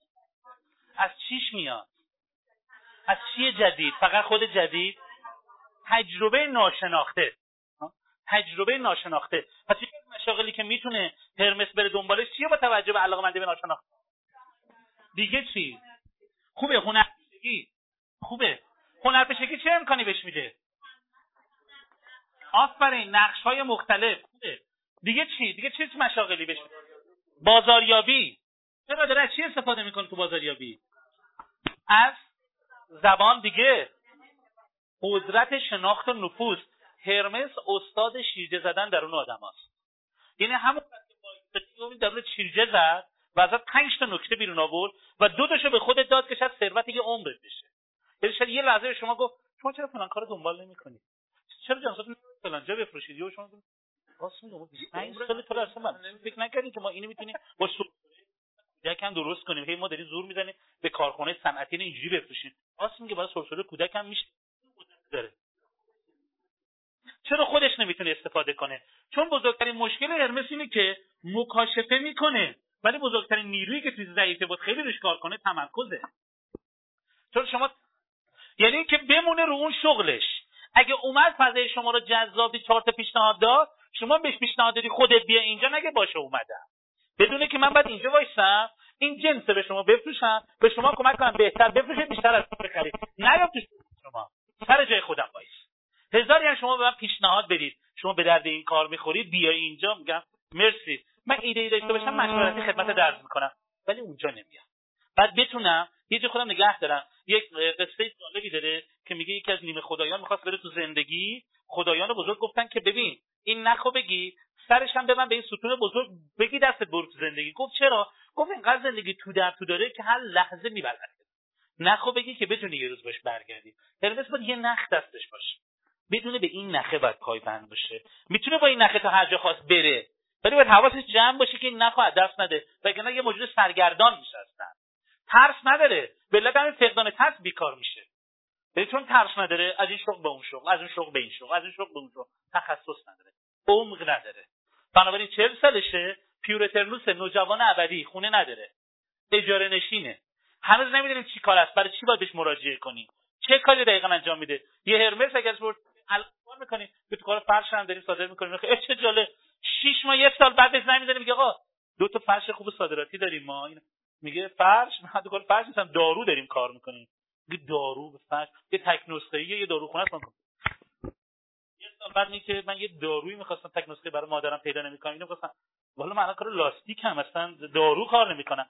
از چیش میاد؟ از چی جدید؟ فقط خود جدید؟ تجربه ناشناخته. تجربه ناشناخته. پس یکی از مشاغلی که میتونه هرمس بره دنبالش چیه با توجه به علاقه‌مندی به ناشناخته؟ دیگه چی؟ خوبه. هنرپیشگی. خوبه. هنرپیشگی چه امکانی بهش میده؟ آفرین، نقش‌های مختلف. خوبه. دیگه چی؟ دیگه چه مشاغلی بهش میده؟ بازاریابی. چرا داره از چی استفاده میکنه تو بازاریابی؟ از زبان. دیگه قدرت شناخت نفوذ. هرمس استاد شیرجه زدن درون آدماست. یعنی همون وقتی درون شیرجه زد و ازت پنج تا نکته بیرون آورد و دو تاشو به خودت داد که شاید ثروت یه عمرت بشه. یعنی شاید یه لحظه به شما گفت شما چرا فلان کارو دنبال نمی‌کنی؟ چرا جنسات فلان جا بفروشید؟ یا شما راست میگم بیست و پنج سال تو اصلا من فکر نکردی که ما اینو میتونیم با کودکم درست کنیم. هی ما داریم زور میزنیم به کارخونه صنعتی اینجوری بفروشید. راست میگه برای سرسره کودکم میشه داره. چرا خودش نمیتونه استفاده کنه؟ چون بزرگترین مشکل هرمس اینه که مکاشفه میکنه ولی بزرگترین نیرویی که توی ضعیفه بود خیلی روش کار کنه تمرکزه. چون شما یعنی این که بمونه رو اون شغلش. اگه اومد فضای شما رو جذاب دی چهار تا پیشنهاد داد، شما بهش پیشنهاد دادی خودت بیا اینجا نگه باشه اومدم. بدونه که من بعد اینجا وایسم، این جنس به شما بفروشم، به شما کمک کنم بهتر بفروشید، بیشتر از من بخرید. نه تو شما. سر جای خودم وایس. هزاری هم شما به من پیشنهاد بدید شما به درد این کار میخورید بیا اینجا، میگم مرسی من ایده ای داشته باشم مشورتی خدمت درز میکنم ولی اونجا نمیام. بعد بتونم یه جای خودم نگه دارم. یک قصه جالبی داره که میگه یکی از نیمه خدایان میخواست بره تو زندگی. خدایان بزرگ گفتن که ببین این نخو بگی سرش هم به من به این ستون بزرگ بگی دستت برو تو زندگی. گفت چرا؟ گفت اینقدر زندگی تو در تو داره که هر لحظه میبرد. نخو بگی که بتونی یه روز بهش برگردی. هرگز باید یه نخ دستش باشه. بدونه به این نخه باید پایبند باشه. میتونه با این نخه تا هر جا خواست بره ولی باید حواسش جمع باشه که این نخو از دست نده، وگرنه یه موجود سرگردان میشه. اصلا ترس نداره، به علت همین فقدان ترس بیکار میشه. یعنی چون ترس نداره، از این شغل به اون شغل، از اون شغل به این شغل، از این شغل به اون شغل، تخصص نداره، عمق نداره. بنابراین چهل سالشه، پیورترنوس، نوجوان ابدی، خونه نداره، اجاره نشینه، هنوز نمیدونیم چی کار است، برای چی باید بهش مراجعه کنیم، چه کاری دقیقاً انجام میده. یه هرمس اگر برد الان میکنیم به تو کار فرش هم داریم صادر میکنیم، چه جاله، شش ماه یک سال بعد بهش نمیذاره، میگه آقا دو تا فرش خوب صادراتی داریم ما، این میگه فرش ما تو کار فرش نیستم، دارو داریم کار میکنیم، میگه دارو به فرش، یه تک نسخه یه داروخونه است. یک سال بعد میگه من یه دارویی میخواستم تک نسخه برای مادرم پیدا نمیکنم، اینو گفتم والا من الان کار لاستیک هم اصلا دارو کار نمیکنم،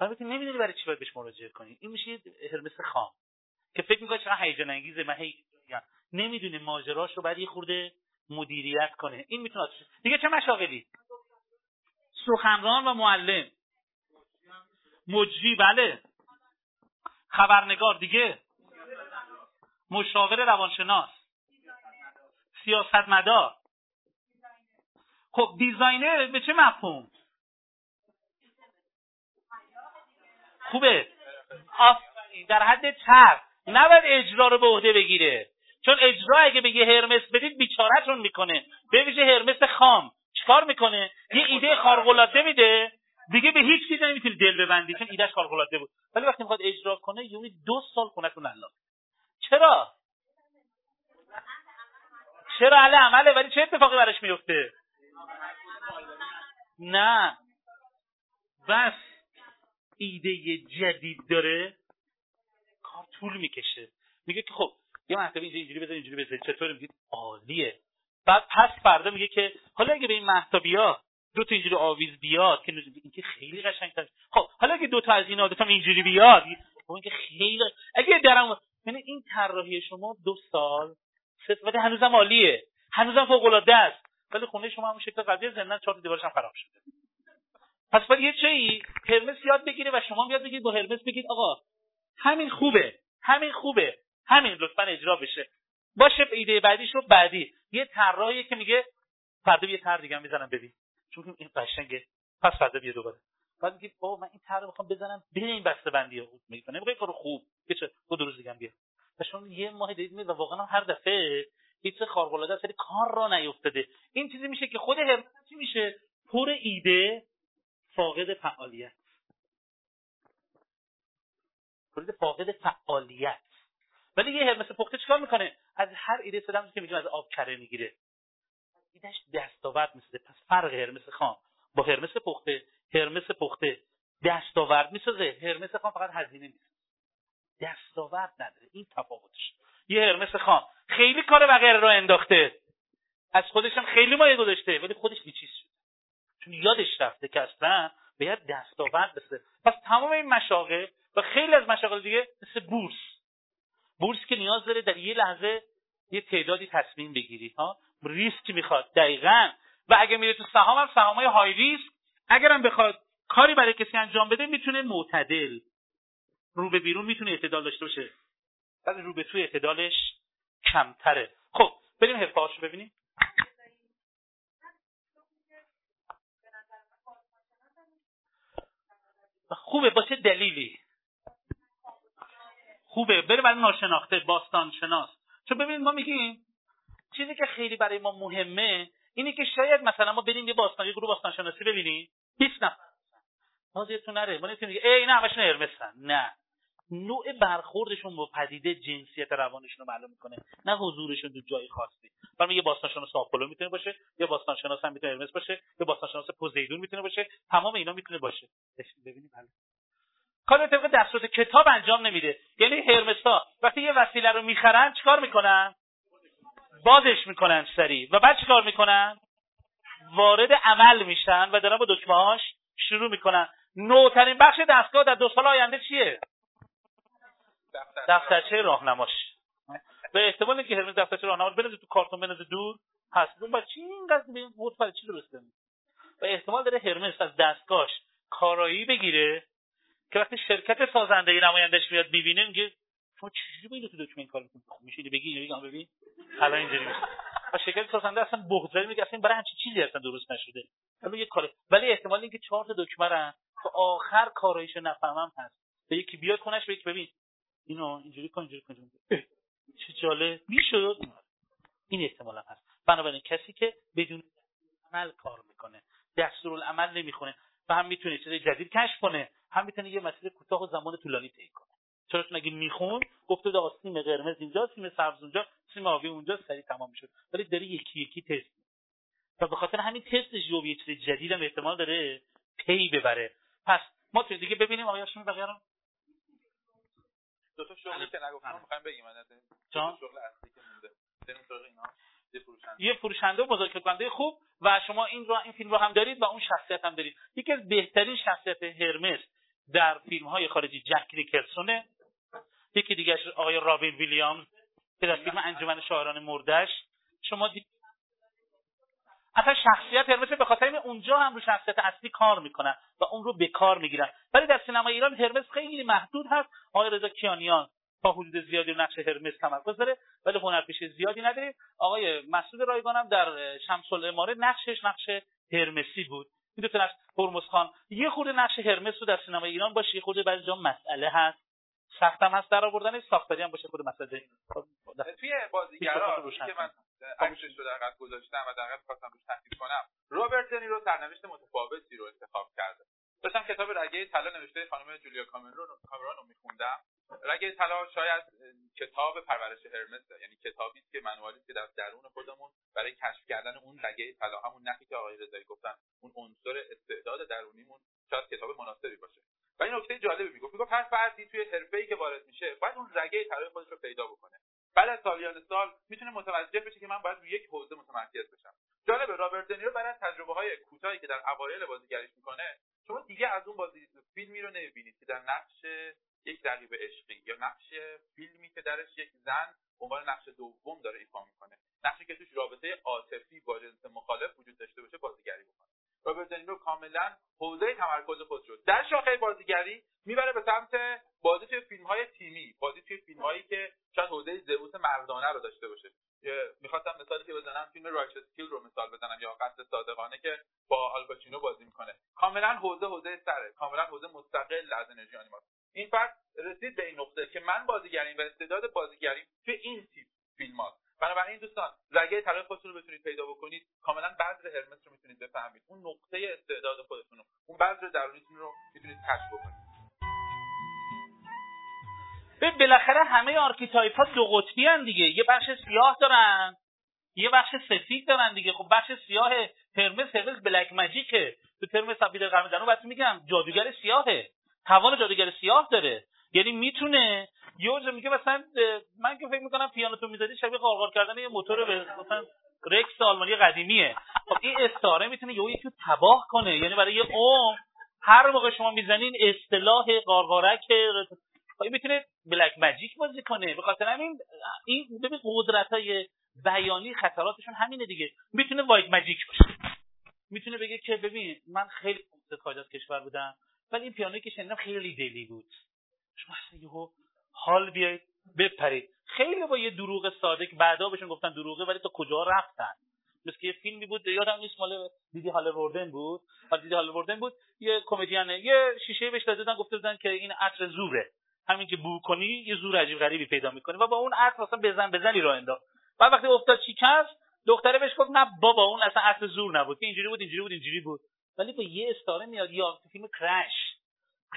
البته نمیدونی برای چی باید بهش مراجعه کنی. این میشه هرمس خام که فکر میکنه چقدر هیجان انگیزه، من هی نمیدونه ماجراش رو برای خورده مدیریت کنه. این میتونه آتش دیگه. چه مشاغلی؟ سخنران و معلم، مجری، بله، خبرنگار، دیگه مشاور روانشناس، سیاستمدار. خب دیزاینر به چه مفهوم؟ خوبه، آفرین، در حد طرح نباید اجرا رو به عهده بگیره، چون اجرا اگه بگه هرمس بدید بیچاره‌تون میکنه. به ویژه هرمس خام چیکار میکنه؟ یه ایده خارق العاده میده، دیگه به هیچ چیزی نمیتونی دل ببندی چون ایدهش خارق العاده بود، ولی وقتی میخواد اجرا کنه یعنی دو سال خونتون انداخت. چرا؟ چرا علی عمله، ولی چه اتفاقی براش میفته؟ نه بس ایده جدید داره، کار طول میکشه. میگه که خب یه محتوی اینجا اینجوری بذار، اینجوری بذار، چطور؟ میگید عالیه. بعد پس فردا میگه که حالا اگه به این محتویا دو تا اینجوری آویز بیاد که این که خیلی قشنگتره، خب حالا اگه دو تا از اینا دو تا اینجوری بیاد اون که خیلی، اگه درم، یعنی این طراحی شما دو سال سه ولی هنوزم عالیه، هنوزم فوق العاده است، ولی خونه شما همون شکل قبلی زندان چهار دیوارش هم خراب شده. پس باید یه چی هرمس یاد بگیره و شما یاد بگیرید با هرمس بگید آقا همین خوبه، همین خوبه، همین لطفا اجرا بشه. باشه ایده بعدیش رو بعدی یه طراحی که میگه فردا یه طرح دیگه میزنم ببین چون این قشنگه، پس فردا بیا دوباره. بعد میگه آقا من این طرح میخوام بزنم ببین این بسته بندی رو میکنه، میگه کارو خوب بچه دو روز دیگه بیا. و شما یه ماه دیدید می و واقعا هر دفعه هیچ خارق العاده سری کار را نیافتاده. این چیزی میشه که خود هرمس چی میشه؟ پر ایده، فاقد فعالیت. فرید فاقد فعالیت. ولی یه هرمس پخته چیکار میکنه؟ از هر ایده سلام که میگیم از آب کره میگیره، ایدهش دستاورد میسازه. پس فرق هرمس خام با هرمس پخته، هرمس پخته دستاورد میسازه، هرمس خام فقط هزینه میسازه، دستاورد نداره. این تفاوتش. یه هرمس خام خیلی کار بغیر را انداخته، از خودش هم خیلی مایه گذاشته، ولی خودش بیچیز شده چون یادش رفته که اصلا باید دستاورد بسه. پس تمام این مشاغل و خیلی از مشاغل دیگه مثل بورس، بورس که نیاز داره در یه لحظه یه تعدادی تصمیم بگیری، ها ریسک میخواد دقیقاً. و اگه میره تو سهام هم سهامای های ریسک، اگرم بخواد کاری برای کسی انجام بده میتونه معتدل رو به بیرون میتونه اعتدال داشته باشه، ولی رو به تو اعتدالش کمتره. خب بریم حرفه‌هاشو ببینیم. خوبه، با چه دلیلی خوبه؟ بریم برای ناشناخته، باستان شناس. چون ببینید ما میگیم چیزی که خیلی برای ما مهمه اینه که شاید مثلا ما بریم یه باستان، یه گروه باستان شناسی ببینیم هیچ نفر بازیتون نره، ما نمیتونیم بگیم ای نه همشون هرمسن. نه، نوع برخوردشون با پدیده جنسیت روانشون رو معلوم میکنه، نه حضورشون تو جای خاصی. برای یه باستانشناس آپولو میتونه باشه، یا باستانشناس هم میتونه هرمس باشه، یا باستانشناس پوزیدون میتونه باشه، تمام اینا میتونه باشه. ببینید بله کار طبق دستور کتاب انجام نمیده. یعنی هرمسا وقتی یه وسیله رو میخرن چیکار میکنن؟ بازش میکنن سریع و بعد چیکار میکنن؟ وارد عمل میشن و دارن با دکمه‌هاش شروع میکنن. نوترین بخش دستگاه در دو سال آینده چیه؟ دفترچه راهنماش. به احتمال که هرمس دفترچه راهنماش بنازه تو کارتون، بنازه دور، هست اون با چی اینقدر بود برای چی درسته؟ و احتمال داره هرمس از دستگاهش کارایی بگیره که وقتی شرکت سازنده نمایندش میاد میبینه میگه شما چجوری با اینو تو دکمه این کار میکنید؟ میشه اینو بگی، اینو بگم ببین الان اینجوری میشه. و شرکت سازنده اصلا بهتره میگه اصلا برای همچین چیزی اصلا درست نشده. ولی یه کار، ولی احتمال اینکه چهار تا دکمه را تا آخر کاراییشو نفهمم هست. به یکی بیاد خونش به یک ببین اینو اینجوری کن اینجوری کن چه جالب میشد. این احتمالاً هست. بنابراین کسی که بدون عمل کار میکنه، دستورالعمل نمیخونه و هم میتونه چیز جدید کشف کنه، هم میتونه یه مسیر کوتاه و زمان طولانی طی کنه. چرا؟ چون اگه میخون گفته بود سیم قرمز اینجا، سیم سبز اونجا، سیم آبی اونجا، سریع تمام میشد. ولی داره یکی یکی تست و به خاطر همین تستش رو یه چیز جدید هم احتمال داره پی ببره. پس ما تو دیگه ببینیم آقا هاشمی بقیه رو دو تا شغلی که نگفتم می‌خوام بگم الان چون شغل اصلی که مونده بریم سراغ اینا. یه فروشنده یه فروشنده و مذاکره کننده خوب و شما این رو این فیلم رو هم دارید و اون شخصیت هم دارید. یکی از بهترین شخصیت هرمس در فیلم‌های خارجی جک نیکلسونه. یکی دیگه‌اش آقای رابین ویلیامز که در فیلم انجمن شاعران مرده‌اش شما دید. اصلا شخصیت هرمس به خاطر این اونجا هم رو شخصیت اصلی کار میکنن و اون رو به کار میگیرن. ولی در سینما ایران هرمس خیلی محدود هست. آقای رضا کیانیان تا حدود زیادی رو نقش هرمس تمرکز داره ولی هنرپیشه زیادی نداره. آقای مسعود رایگان هم در شمس العماره نقشش نقش هرمسی بود. این دو تا نقش هرمس خان یه خورده نقش هرمس رو در سینما ایران باشه یه خورده بعضی جا مسئله هست. سخت هم هست در آوردنش، ساختاری هم باشه خود مسئله. توی بازیگرا که من عکسش رو در قد گذاشتم و در قد خواستم روش تاکید کنم، رابرت دنیرو رو سرنوشت متفاوتی رو انتخاب کرده. داشتم کتاب رگه طلا نوشته خانم جولیا کامرون کامرون رو می‌خوندم. رگه طلا شاید کتاب پرورش هرمسه، یعنی کتابی که منوالی که در درون خودمون برای کشف کردن اون رگه طلا، همون نقطه‌ای که آقای رضایی گفتن، اون عنصر استعداد درونیمون، شاید کتاب مناسبی باشه. و این نکته جالبی میگفت میگفت هر فردی توی حرفه‌ای که وارد میشه باید اون رگه طلای خودش رو پیدا بکنه. بعد از سالیان سال میتونه متوجه بشه که من باید روی یک حوزه متمرکز بشم. جالبه رابرت دنیرو برای تجربه‌های کوتاهی که در اوایل بازیگریش میکنه شما دیگه از اون بازی فیلمی رو نمیبینید که در نقش یک رقیب عشقی یا نقش فیلمی که درش یک زن عنوان نقش دوم داره ایفا میکنه، نقشی که توش رابطه عاطفی با جنس مخالف وجود داشته باشه بازیگری میکنه. رابرت دنیرو کاملا حوزه تمرکز خودش رو در شاخه بازیگری میبره به سمت بازی توی فیلم‌های تیمی، بازی توی فیلم‌هایی که شاید حوزه زئوس مردانه رو داشته باشه. می‌خواستم مثالی که بزنم فیلم رایچس کیل رو مثال بزنم یا قتل صادقانه که با آلپاچینو بازی میکنه. کاملا حوزه حوزه سره، کاملا حوزه مستقل از انرژی آنیماسیون. این فرد رسید به این نقطه که من بازیگریم و استعداد بازیگریم توی این تیپ فیلم‌هاست. بنابراین دوستان رگه طلای خودتون رو بتونید پیدا بکنید، کاملا بذر هرمس رو میتونید بفهمید، اون نقطه استعداد خودتون رو، اون بذر درونیتون رو میتونید کشف بکنید. به بالاخره همه آرکیتایپ ها دو قطبی هستند دیگه، یه بخش سیاه دارن یه بخش سفید دارن دیگه. خب بخش سیاه هرمس هرمس بلک ماجیکه. تو ترم سبیل قرن دانو بهتون میگم جادوگر سیاهه، توان جادوگر سیاه داره، یعنی میتونه یوجو میگه مثلا من که فکر میکنم پیانو تو میزدی شبیه قارقار کردن یه موتور به مثلا رکس آلمانی قدیمیه. خب این استعاره میتونه یهو یکی رو تباه کنه، یعنی برای یه عمر هر موقع شما میزنین اصطلاح قارقارک این میتونه بلک ماجیک بازی کنه. به خاطر همین این ببین قدرت‌های بیانی خطراتشون همینه دیگه. میتونه وایت ماجیک باشه، میتونه بگه که ببین من خیلی خوب خارج کشور بودم ولی این پیانویی که شنیدم خیلی دلی بود، شما اصلا یهو حال بیاید بپرید. خیلی با یه دروغ ساده که بعدا بهشون گفتن دروغه ولی تا کجا رفتن. مثل که یه فیلمی بود یادم نیست مال دیدی هالوردن بود، حالا دیدی هالوردن بود یه کمدین یه شیشه بهش دادن گفته بودن که این عطر زوره، همین که بو کنی یه زور عجیب غریبی پیدا می‌کنه و با اون عطر اصلا بزن بزنی رو انداخت. بعد وقتی افتاد چیکاست دختره بهش گفت نه بابا اون اصلا عطر زور نبود که اینجوری بود اینجوری بود اینجوری بود. ولی با یه استاره میاد. یا فیلم کرش،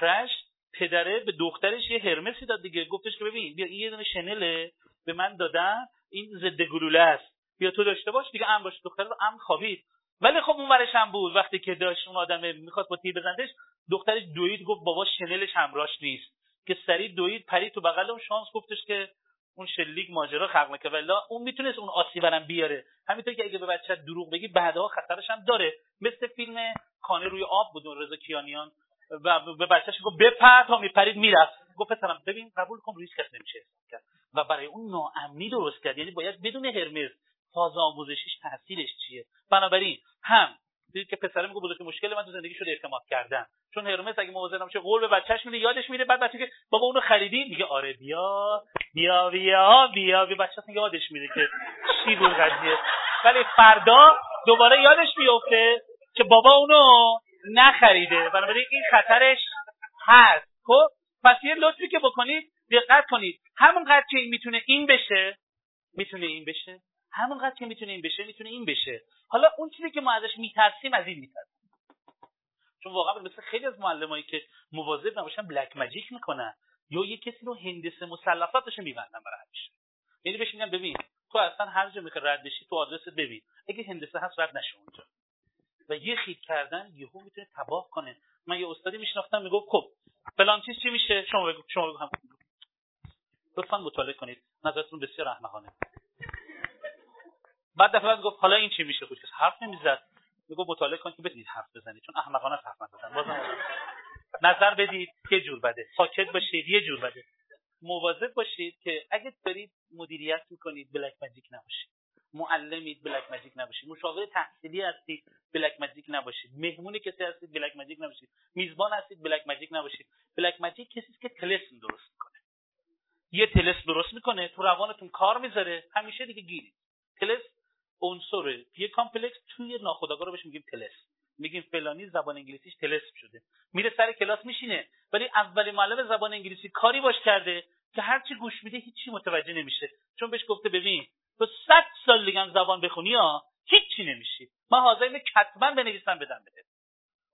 کرش پدره به دخترش یه هرمسی داد دیگه، گفتش که ببین بیا این یه دونه شنله به من دادن، این ضد گلوله است، بیا تو داشته باش دیگه. ام باشه دختره رو ام خوابید. ولی خب اون ورش هم بود وقتی که داش اون آدمه می‌خواست با تیر بزندش دخترش دوید گفت بابا شنلش همراش نیست، که سری دوید پرید تو بغل اون شانس گفتش که اون شلیک ماجرا خلق نکرد والا اون میتونست اون آسیب برام بیاره. همینطور که اگه به بچه دروغ بگی بعدها خطرش هم داره. مثل فیلم کانه روی آب بود رضا کیانیان و به بچه‌ش گفت بپر تا میپرید میرفت، گفت پسرم ببین قبول کن روی هیچ کس نمیشه کرد و برای اون ناامنی درست کرد. یعنی باید بدون هرمس فاز آموزشیش تاثیرش چیه. بنابراین هم دید که پسرم گفت بذار مشکل من تو زندگی شده اعتماد کردن، چون هرمس اگه مواظب نشه قول به بچه‌ش میده یادش میره. بعد بچه که بابا اونو خریدی میگه آره بیا بیا بیا بیا بیا بچه‌ش یادش میره که چی بود قضیه، ولی فردا دوباره یادش میفته که بابا اونو نخریده. بنابراین این خطرش هست. خب پس یه لطفی که بکنید دقت کنید، همونقدر که این میتونه این بشه میتونه این بشه، همونقدر که میتونه این بشه میتونه این بشه. حالا اون چیزی که ما ازش میترسیم از این میترسیم، چون واقعا مثل خیلی از معلمایی که مواظب نباشن بلک ماجیک میکنن یا یه کسی رو هندسه مثلثاتش میبندن برای همیشه. یعنی بهش میگن ببین تو اصلا هر جا میخوای رد بشی تو آدرست ببین، اگه هندسه هست رد نشه اونجا. و یه خیت کردن یهو میتونه تباه کنه. من یه استادی میشناختم میگفت خب فلان چیز چی میشه، شما بگو شما بگو هم لطفاً مطالعه کنید، نظرتون بسیار احمقانه. بعد دفعه گفت حالا این چی میشه، خودش حرف نمیزد، میگفت مطالعه کنید که بتونید حرف بزنید، چون احمقانه حرف نزدن. بازم نظر بدید یه جور بده، ساکت باشید یه جور بده. مواظب باشید که اگه دارید مدیریت میکنید بلک ماجیک نباشید، معلمید بلک ماجیک نباشید، مشاور تحصیلی هستید بلک ماجیک نباشید، مهمون کسی هستید بلک ماجیک نباشید، میزبان هستید بلک ماجیک نباشید. بلک ماجیک کسی که طلسم درست میکنه، یه طلسم درست میکنه تو روانتون کار میذاره همیشه دیگه گیرید. طلسم عنصر یه کامپلکس توی ناخودآگاه رو بهش میگیم طلسم، میگیم فلانی زبان انگلیسیش طلسم شده. میره سر کلاس میشینه ولی اول معلم زبان انگلیسی کاری باش کرده که هرچی گوش میده هیچی متوجه نمیشه، چون بهش گفته ببین تو صد سال دیگه زبان بخونی ها هیچی نمیشی، من حاضر اینو کتباً بنویسم بدم بده.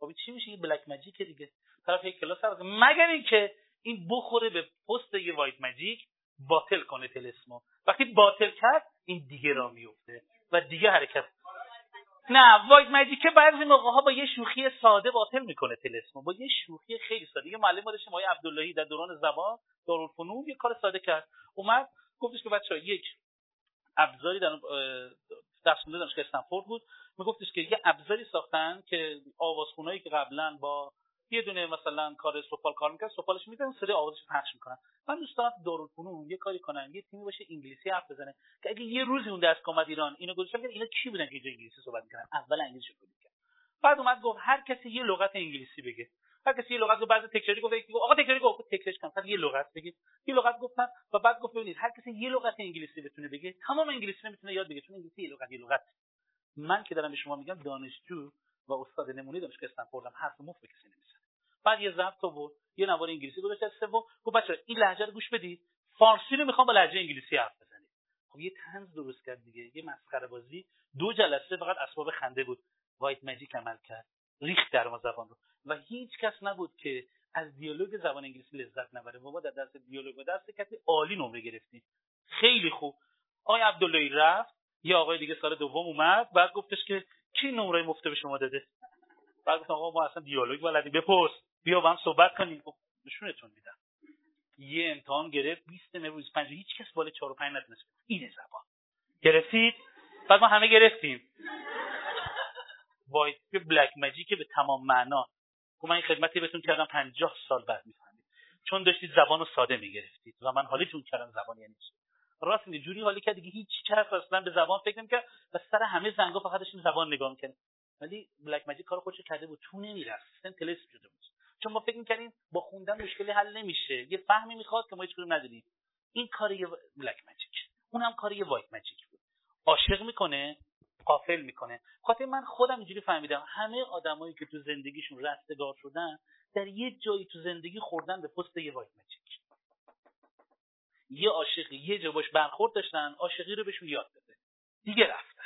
خب چی میشه؟ این بلک ماجیک دیگه. طرف یک کلاس هست، مگر اینکه این بخوره به پست یه وایت ماجیک باطل کنه طلسمو. وقتی باطل کرد این دیگه را میفته و دیگه حرکت نه. وایت ماجیک بعضی موقع‌ها با یه شوخی ساده باطل میکنه طلسمو، با یه شوخی خیلی ساده. یه معلم ما داشتیم آقای عبداللهی در دوران زبان دارالفنون یه کار ساده کرد، اومد گفتش که بچه‌ها یک ابزاری در دستمونده دانشگاه استنفورد بود، میگفتش که یه ابزاری ساختن که آوازخونایی که قبلا با یه دونه مثلا کار سوپال کار می‌کرد سوپالش می‌ذارن صدای آوازش پخش می‌کنن. من دوست دارم دارالفنون یه کاری کنن یه تیمی باشه انگلیسی حرف بزنه که اگه یه روزی اون دست اومد ایران اینو گذاشتن که اینا کی بودن که اینجا انگلیسی صحبت می‌کردن، اول انگلیسی صحبت می‌کردن. بعد اومد گفت هر کسی یه لغت انگلیسی بگه، هر کسی یه لغت رو بعضی تکراری گفت، یکی گفت آقا تکراری گفت تکرارش کن، یه لغت بگید، یه لغت گفتن و بعد گفت ببینید هر کسی یه لغت انگلیسی بتونه بگه، تمام انگلیسی نمیتونه یاد بگیره چون انگلیسی یه لغت یه لغت. من که دارم به شما میگم دانشجو و استاد نمونه دانشگاه استنفوردم حرف مفت به کسی نمیزنه. بعد یه ضبط آورد، یه نوار انگلیسی گذاشت از سوم، گفت بچه‌ها این لهجه رو گوش بدید، فارسی رو میخوام با لهجه انگلیسی حرف بزنید. خب یه طنز درست کرد دیگه، یه مسخره بازی، دو جلسه فقط اسباب خنده بود. وایت ماجیک عمل کرد. ریخت در ما زبان رو و هیچ کس نبود که از دیالوگ زبان انگلیسی لذت نبره. ما در درس دیالوگ و درس کتب عالی نمره گرفتیم، خیلی خوب. آقای عبداللهی رفت، یه آقای دیگه سال دوم اومد، بعد گفتش که کی نمره مفته به شما داده؟ بعد گفت آقا ما اصلا دیالوگ بلدیم، بپرس بیا با هم صحبت کنیم. نشونتون میدم. یه امتحان گرفت بیست امروز پنج، هیچ کس بالا چهار و پنج ندونست. این زبان گرفتید؟ بعد ما همه گرفتیم. وایت بلک ماجیک به تمام معنا. من این خدمتی بهتون کردم پنجاه سال بعد میفهمید، چون داشتید زبانو ساده میگرفتید و من حالیتون کردم زبان یعنی چی. راست میگه، جوری حالی که دیگه هیچ چیز اصلا به زبان فکر نمی‌کرد و سر همه زنگا فقط داشتیم زبان نگاه می‌کردیم. ولی بلک ماجیک کار خودش کرده بود، تو نمی‌رفت، سیستم کلس شده بود. چون ما فکر می‌کردیم با خوندن مشکلی حل نمیشه، یه فهمی می‌خواد که ما هیچ کدوم ندونیم. این کار یه بلک ماجیک، اونم کار یه وایت ماجیک بود. عاشق می‌کنه، قافل میکنه. خاطر من خودم اینجوری فهمیدم همه آدمایی که تو زندگیشون رستگار شدن در یه جایی تو زندگی خوردن به پست یه وایت ماجیک. یه عاشقی یه جا باش برخورد داشتن، عاشقی رو بهشون یاد داده، دیگه رفتن.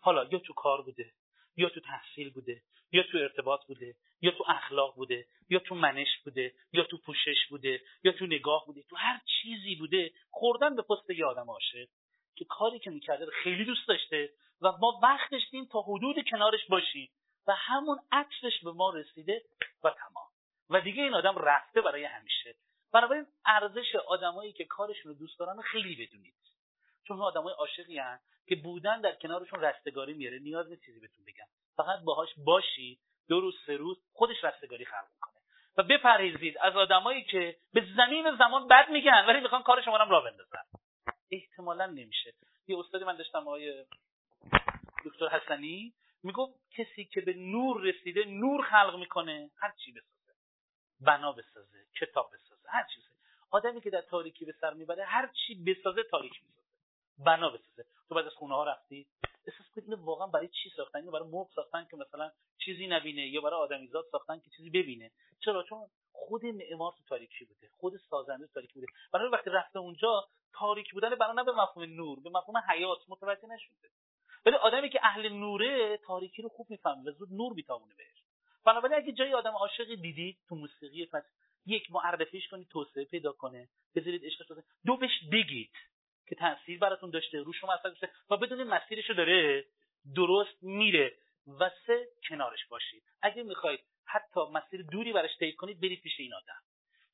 حالا یا تو کار بوده، یا تو تحصیل بوده، یا تو ارتباط بوده، یا تو اخلاق بوده، یا تو منش بوده، یا تو پوشش بوده، یا تو نگاه بوده، تو هر چیزی بوده خوردن به پست یه آدم عاشق که کاری که میکرده خیلی دوست داشته و ما وقت داشتیم تا حدود کنارش باشیم و همون عطرش به ما رسیده و تمام و دیگه این آدم رفته برای همیشه. بنابراین ارزش آدمایی که کارشون رو دوست دارن خیلی بدونید، چون آدمای عاشقی هستن که بودن در کنارشون رستگاری میاره. نیاز نیست چیزی بهتون بگم، فقط باهاش باشی دو روز سه روز خودش رستگاری خلق میکنه. و بپرهیزید از آدمایی که به زمین زمان بد میگن ولی میخوان کار شما رو راه بندازن، احتمالاً نمیشه. یه استادی من داشتم آقای دکتر حسنی، میگفت کسی که به نور رسیده نور خلق میکنه، هر چی بسازه، بنا بسازه، کتاب بسازه، هر چی بسازه. آدمی که در تاریکی به سر میبره هر چی بسازه تاریک میسازه، بنا بسازه. تو بعد از خونه ها رفتی احساس کنید اینو واقعا برای چی ساختن؟ اینو برای مرغ ساختن که مثلا چیزی نبینه یا برای آدمیزاد ساختن که چیزی ببینه؟ چرا؟ چون خود معمار تو تاریکی بوده، خود سازنده تو تاریکی بوده. بنابراین وقتی رفته اونجا تاریک بودن بنا نه به مفهوم نور، به مفهوم حیات متوجه نشده. ولی آدمی که اهل نوره تاریکی رو خوب میفهمه و زود نور میتابونه بهش. بنابراین اگه جای آدم عاشقی دیدید تو موسیقی، پس یک، معرفیش کنید توسعه پیدا کنه، بذارید عشق توسعه، دو، بهش بگید که تاثیر براتون داشته، روش شما اثر داشته و بدونید مسیرشو داره درست میره، و سه، کنارش باشید. اگه میخواید حتی مسیر دوری براش طی کنید، برید پیش این آدم.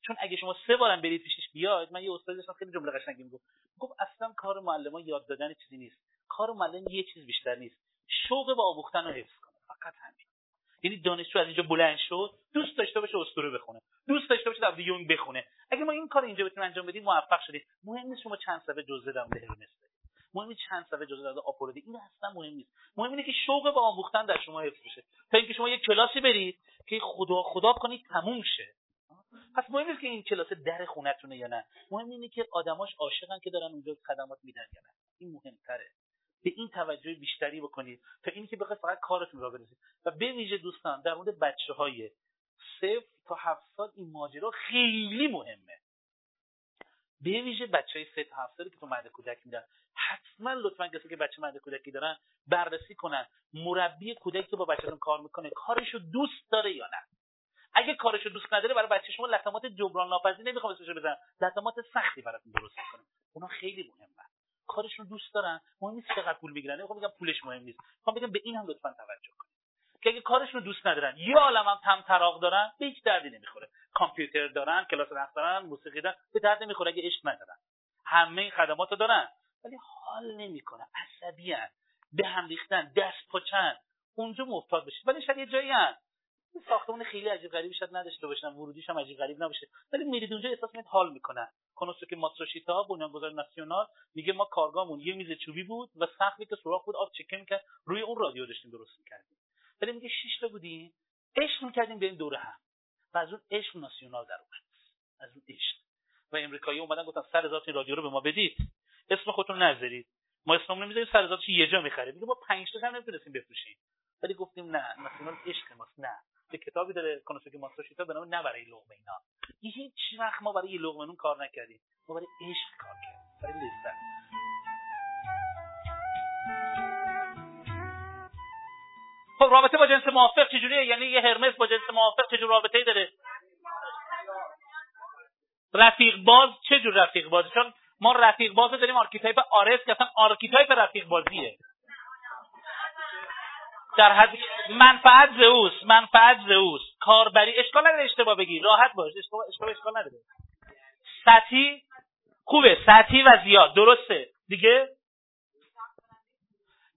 چون اگه شما سه بارم برید پیشش بیاید، من یه استادی داشتم خیلی جمله قشنگی میگفت، میگفت اصلا کار معلمان یاد دادن چیزی نیست، کار معلم یه چیز بیشتر نیست، شوق به آموختن رو حفظ کنه، فقط همین. یعنی دانشجو از اینجا بلند شد، دوست داشته باشه اسطوره بخونه، دوست داشته باشه دبلیو یونگ بخونه. اگه ما این کار اینجا بتونیم انجام بدیم، موفق شدیم. مهم نیست شما چند صفحه جزء در مورد هرمس دارید، مهم نیست چند صفحه جزء در مورد آپولو، این اصلا مهم نیست. مهم اینه که شوق به آموختن در شما حفظ بشه، تا اینکه شما یک کلاسی برید که خدا خدا کنید تموم شه. پس مهم نیست که این کلاس در خونتونه یا نه، مهم اینه که آدماش عاشقن که دارن اونجا خدمات میدن یا نه، این مهم‌تره. به این توجه بیشتری بکنید تا اینکه بخواید فقط کارتون را برسید. و به ویژه دوستان در مورد بچه‌های صفر تا هفت سال این ماجرا خیلی مهمه. به ویژه بچه‌های سه تا هفت سالی که تو مهد کودک میرن، حتما لطفاً کسی که بچه مهد کودکی دارن بررسی کنن مربی کودک تو با بچه‌تون کار میکنه کارشو دوست داره یا نه. اگه کارشو دوست نداره، برای بچه شما لطمات جبران ناپذیر نمیخوام اسمشو بزنم، لطمات سختی براتون درست میکنه. اونا خیلی مهمه، کارشون دوست دارن. مهم نیست چقدر پول میگیرن، میخوام بگم پولش مهم نیست، میخوام بگم به این هم لطفاً توجه کنید که اگه کارشون دوست ندارن، یه عالم هم تم تراق دارن، به هیچ دردی نمیخوره. کامپیوتر دارن، کلاس رقص دارن، موسیقی دارن، به درد نمیخوره اگه عشق ندارن. همه این خدماتو دارن ولی حال نمیکنن، عصبیان، به هم ریختن، دست پاچن، اونجا مفتاد بشید. ولی شاید یه جایی هست این ساختمون خیلی عجیب غریبی شاید نداشته باشن، ورودیش هم عجیب غریب نباشه، ولی میرید اونجا احساس میکنید حال میکنن. کنوسو که ماتسوشیتا بنیانگذار ناسیونال میگه ما کارگامون یه میز چوبی بود و سقفی که سوراخ بود آب چکه میکرد، روی اون رادیو داشتیم درست میکردیم. ولی میگه شش تا بودیم، عشق میکردیم بریم دوره هم و از اون عشق ناسیونال در اومد، از اون عشق. و امریکایی اومدن گفتن سر هزار این رادیو رو به ما بدید، اسم خودتون نذارید، ما اسممون نمیذاریم، سر هزار یه جا میخریم. میگه ما پنج تا هم نمیتونستیم بفروشیم، ولی گفتیم نه، ناسیونال عشق ماست. نه یه کتابی داره کنوسو که ماتسوشیتا به نام نه برای لقمه اینا، هیچ وقت ما برای لقمه نون کار نکردیم، ما برای عشق کار کردیم، برای لذت. خب رابطه با جنس موافق چجوریه؟ یعنی یه هرمس با جنس موافق چجور رابطه‌ای داره؟ رفیق باز چجور رفیق بازه؟ چون ما رفیق باز رو داریم آرکتایپ آرس که اصلا آرکتایپ رفیق بازیه. در حد منفعت زئوس، منفعت زئوس، کاربری، اشکال نداره اشتباه بگی، راحت باش، اشتباه اشتباه اشکال نداره. سطحی خوبه، سطحی و زیاد درسته دیگه.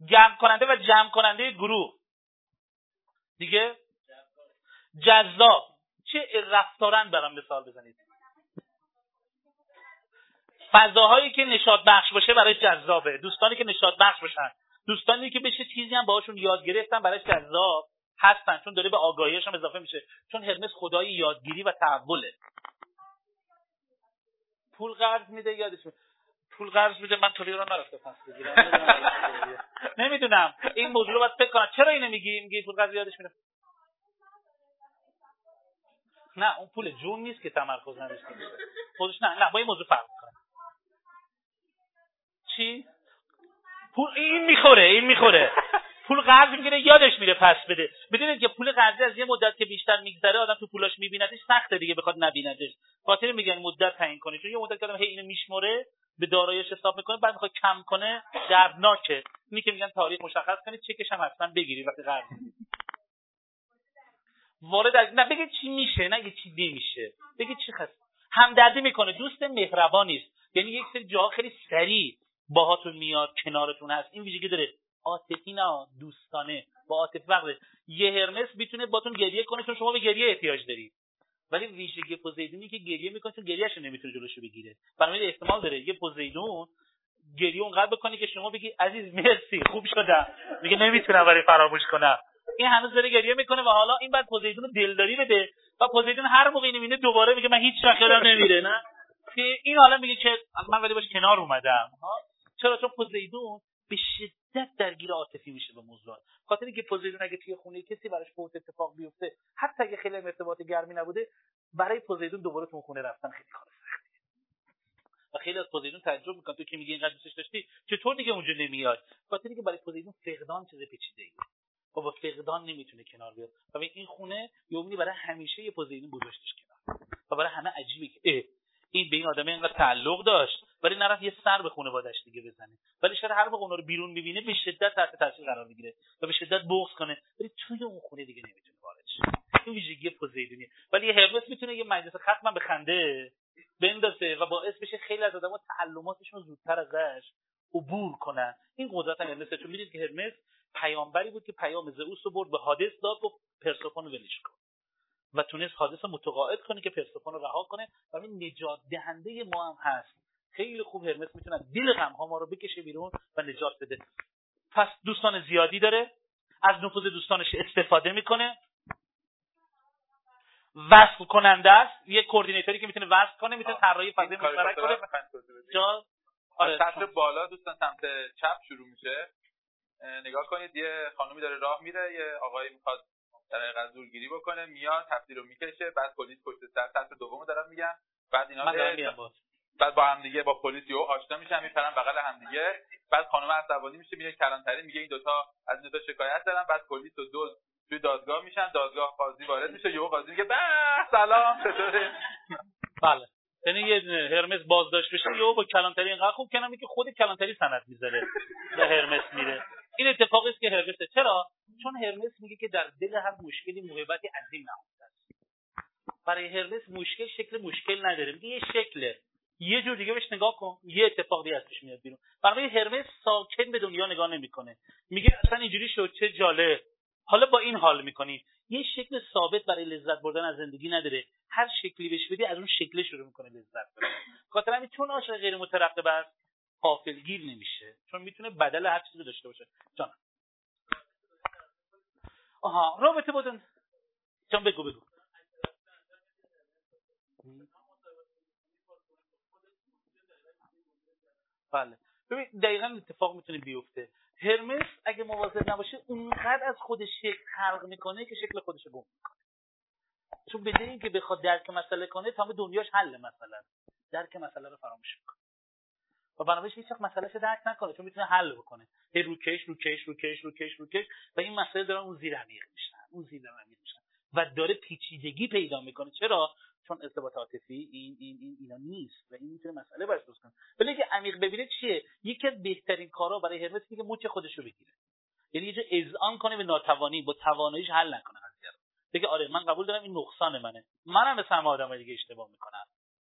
جمع کننده و جمع کننده گروه دیگه. جذاب چه رفتارن برام مثال بزنید. فضاهایی که نشاط بخش باشه برای جذابه، دوستانی که نشاط بخش باشن، دوستانی که بشه چیزی هم باهاشون یاد گرفتن برای جذاب هستن، چون داره به آگاهیش هم اضافه میشه، چون هرمس خدای یادگیری و تحوله. پول قرض میده، یادش میده پول قرض میده. من طوری رو نرفته پس بگیرم، نمیدونم این موضوع رو باید فکر کنم. چرا اینو میگی؟ میگی پول قرض یادش میده. نه اون پول جون نیست که تمرکز نداشته خودش. نه نه با این موضوع فرق میکنه. چی؟ پول این میخوره، این میخوره. پول قرض میگیره، یادش میره پس بده. بدونید که پول قرضی از یه مدت که بیشتر میگذره آدم تو پولاش میبیندش، سخته دیگه بخواد نبیندش. خاطر میگن مدت تعیین کنه، چون یه مدت که آدم هی اینو میشموره به داراییش حساب میکنه، بعد میخواد کم کنه، دردناکه. اینی که میگن تاریخ مشخص کنید، چکش هم حتما بگیرید وقتی قرض میدید. وارد از... نه بگید چی میشه، نگید چی نمیشه، بگید چی خاص. همدردی میکنه، دوست مهربانی است. یعنی یک سری جاها خیلی سریع باهاتون میاد، کنارتون هست. این ویژگی داره. عاطفی نه، دوستانه، با عاطفه وقته. یه هرمس میتونه باتون گریه کنه چون شما به گریه احتیاج دارید. ولی ویژگی پوزیدونی که گریه میکنه چون گریه‌اش نمیتونه جلوشو بگیره. بنابراین احتمال داره یه پوزیدون گریه اونقدر بکنه که شما بگی عزیز مرسی، خوب شدم. میگه نمیتونم برای فراموش کنم. این هنوز داره گریه میکنه و حالا این بعد پوزیدون دلداری بده و پوزیدون هر موقع اینو میبینه دوباره میگه من هیچ شاخرم نمیره، نه؟ که این حالا میگه که من ولی باش کنار اومدم. چرا؟ چون پوزیدون به شدت درگیر عاطفی میشه به موضوع. خاطر اینکه پوزیدون اگه توی خونه کسی براش فوت اتفاق بیفته، حتی اگه خیلی ارتباط گرمی نبوده، برای پوزیدون دوباره تو خونه رفتن خیلی کار سختیه و خیلی از پوزیدون تعجب میکنن تو که میگی اینقدر دوستش داشتی چطور دیگه اونجا نمیای؟ خاطر اینکه برای پوزیدون فقدان چیز پیچیده‌ایه، با فقدان نمیتونه کنار بیاد و این خونه یومنی برای همیشه یه پوزیدون گذاشتش کنار و برای همه عجیبه که این به این آدمه اینقدر تعلق داشت ولی نرفت یه سر به خانواده‌اش دیگه بزنه، ولی شاید هر وقت اونا رو بیرون می‌بینه به شدت تحت تاثیر قرار می‌گیره و به شدت بغض کنه، ولی توی اون خونه دیگه نمیتونه وارد شه. این ویژگی پوزیدونیه. ولی یه هرمس میتونه یه مجلس ختم به خنده بندازه و باعث بشه خیلی از آدم‌ها تعلماتشون زودتر ازش عبور کنن. این قدرت هرمسه. چون می‌دونید که هرمس پیامبری بود که پیام زئوس رو برد به هادس داد و پرسفون رو ولش کرد و تونست حادث رو متقاعد کنه که پرسفون رو رها کنه و این نجات دهنده ما هم هست. خیلی خوب هرمس میتونه دل غم ها ما رو بکشه بیرون و نجات بده. پس دوستان زیادی داره، از نفوذ دوستانش استفاده میکنه، وصل کننده است، یه کوردینیتوری که میتونه وصل کنه، میتونه طراحی فضای مشترک کنه. جا آره سطح بالا دوستان سمت چپ شروع میشه. نگاه کنید یه خانومی داره راه میره، یه آقایی میخواد در غزورگیری بکنه، میاد تفسیر رو میکشه، بعد پلیس پشت سر سطح دومو دارن میگن، بعد اینا میاد بعد با هم دیگه با پلیس یهو آشنا میشن، میپرن بغل هم دیگه، بعد خانم عصبانی میشه میره کلانتری میگه این دوتا از دوتا شکایت دارن، بعد پلیس و دو توی دادگاه میشن، دادگاه قاضی وارد میشه، یهو قاضی میگه به سلام چطوری؟ بله یعنی یه هرمس بازداشت میشه، یهو با کلانتری انقدر خوب کنه که خود کلانتری سند میذاره به هرمس میره. این اتفاقی است که هرمسه. چرا؟ چون هرمس میگه که در دل هر مشکلی موهبتی عظیم نهفته است. برای هرمس مشکل شکل مشکل نداره، میگه یه شکله، یه جور دیگه بهش نگاه کن، یه اتفاقی ازش میاد بیرون. برای هرمس ساکن به دنیا نگاه نمیکنه، میگه اصلا اینجوری شد چه جالب، حالا با این حال میکنی. یه شکل ثابت برای لذت بردن از زندگی نداره، هر شکلی بهش بدی از اون شکل شروع میکنه لذت بردن. خاطر همین چون عاشق غیر مترقب است غافلگیر نمیشه، چون میتونه بدل هر چیزی داشته باشه. جان آها رابطه بودن جان بگو بگو بله ببین دقیقاً اتفاق میتونه بیفته. هرمس اگه مواظب نباشه اونقدر از خودش شکل خلق میکنه که شکل خودش رو گم میکنه، چون بدون اینکه بخواد درک مسئله کنه تمام دنیاش حل مسئله است، درک مسئله رو فراموش میکنه و بنابراین هیچ وقت مسئلهش درک نکنه، چون میتونه حل بکنه. هی روکش روکش روکش روکش روکش و این مسئله داره اون زیر عمیق میشن اون زیر عمیق میشن و داره پیچیدگی پیدا میکنه. چرا؟ چون ارتباط عاطفی این این این اینا نیست و این میتونه مسئله براش درست کنه. ولی اگه عمیق ببینه چیه؟ یکی از بهترین کارا برای هرمس اینه که موچ خودش رو بگیره، یعنی یه جور اذعان کنه به ناتوانی، با تواناییش حل نکنه قضیه رو، بگه آره من قبول دارم این نقصان منه، منم مثل همه آدمای دیگه اشتباه میکنم،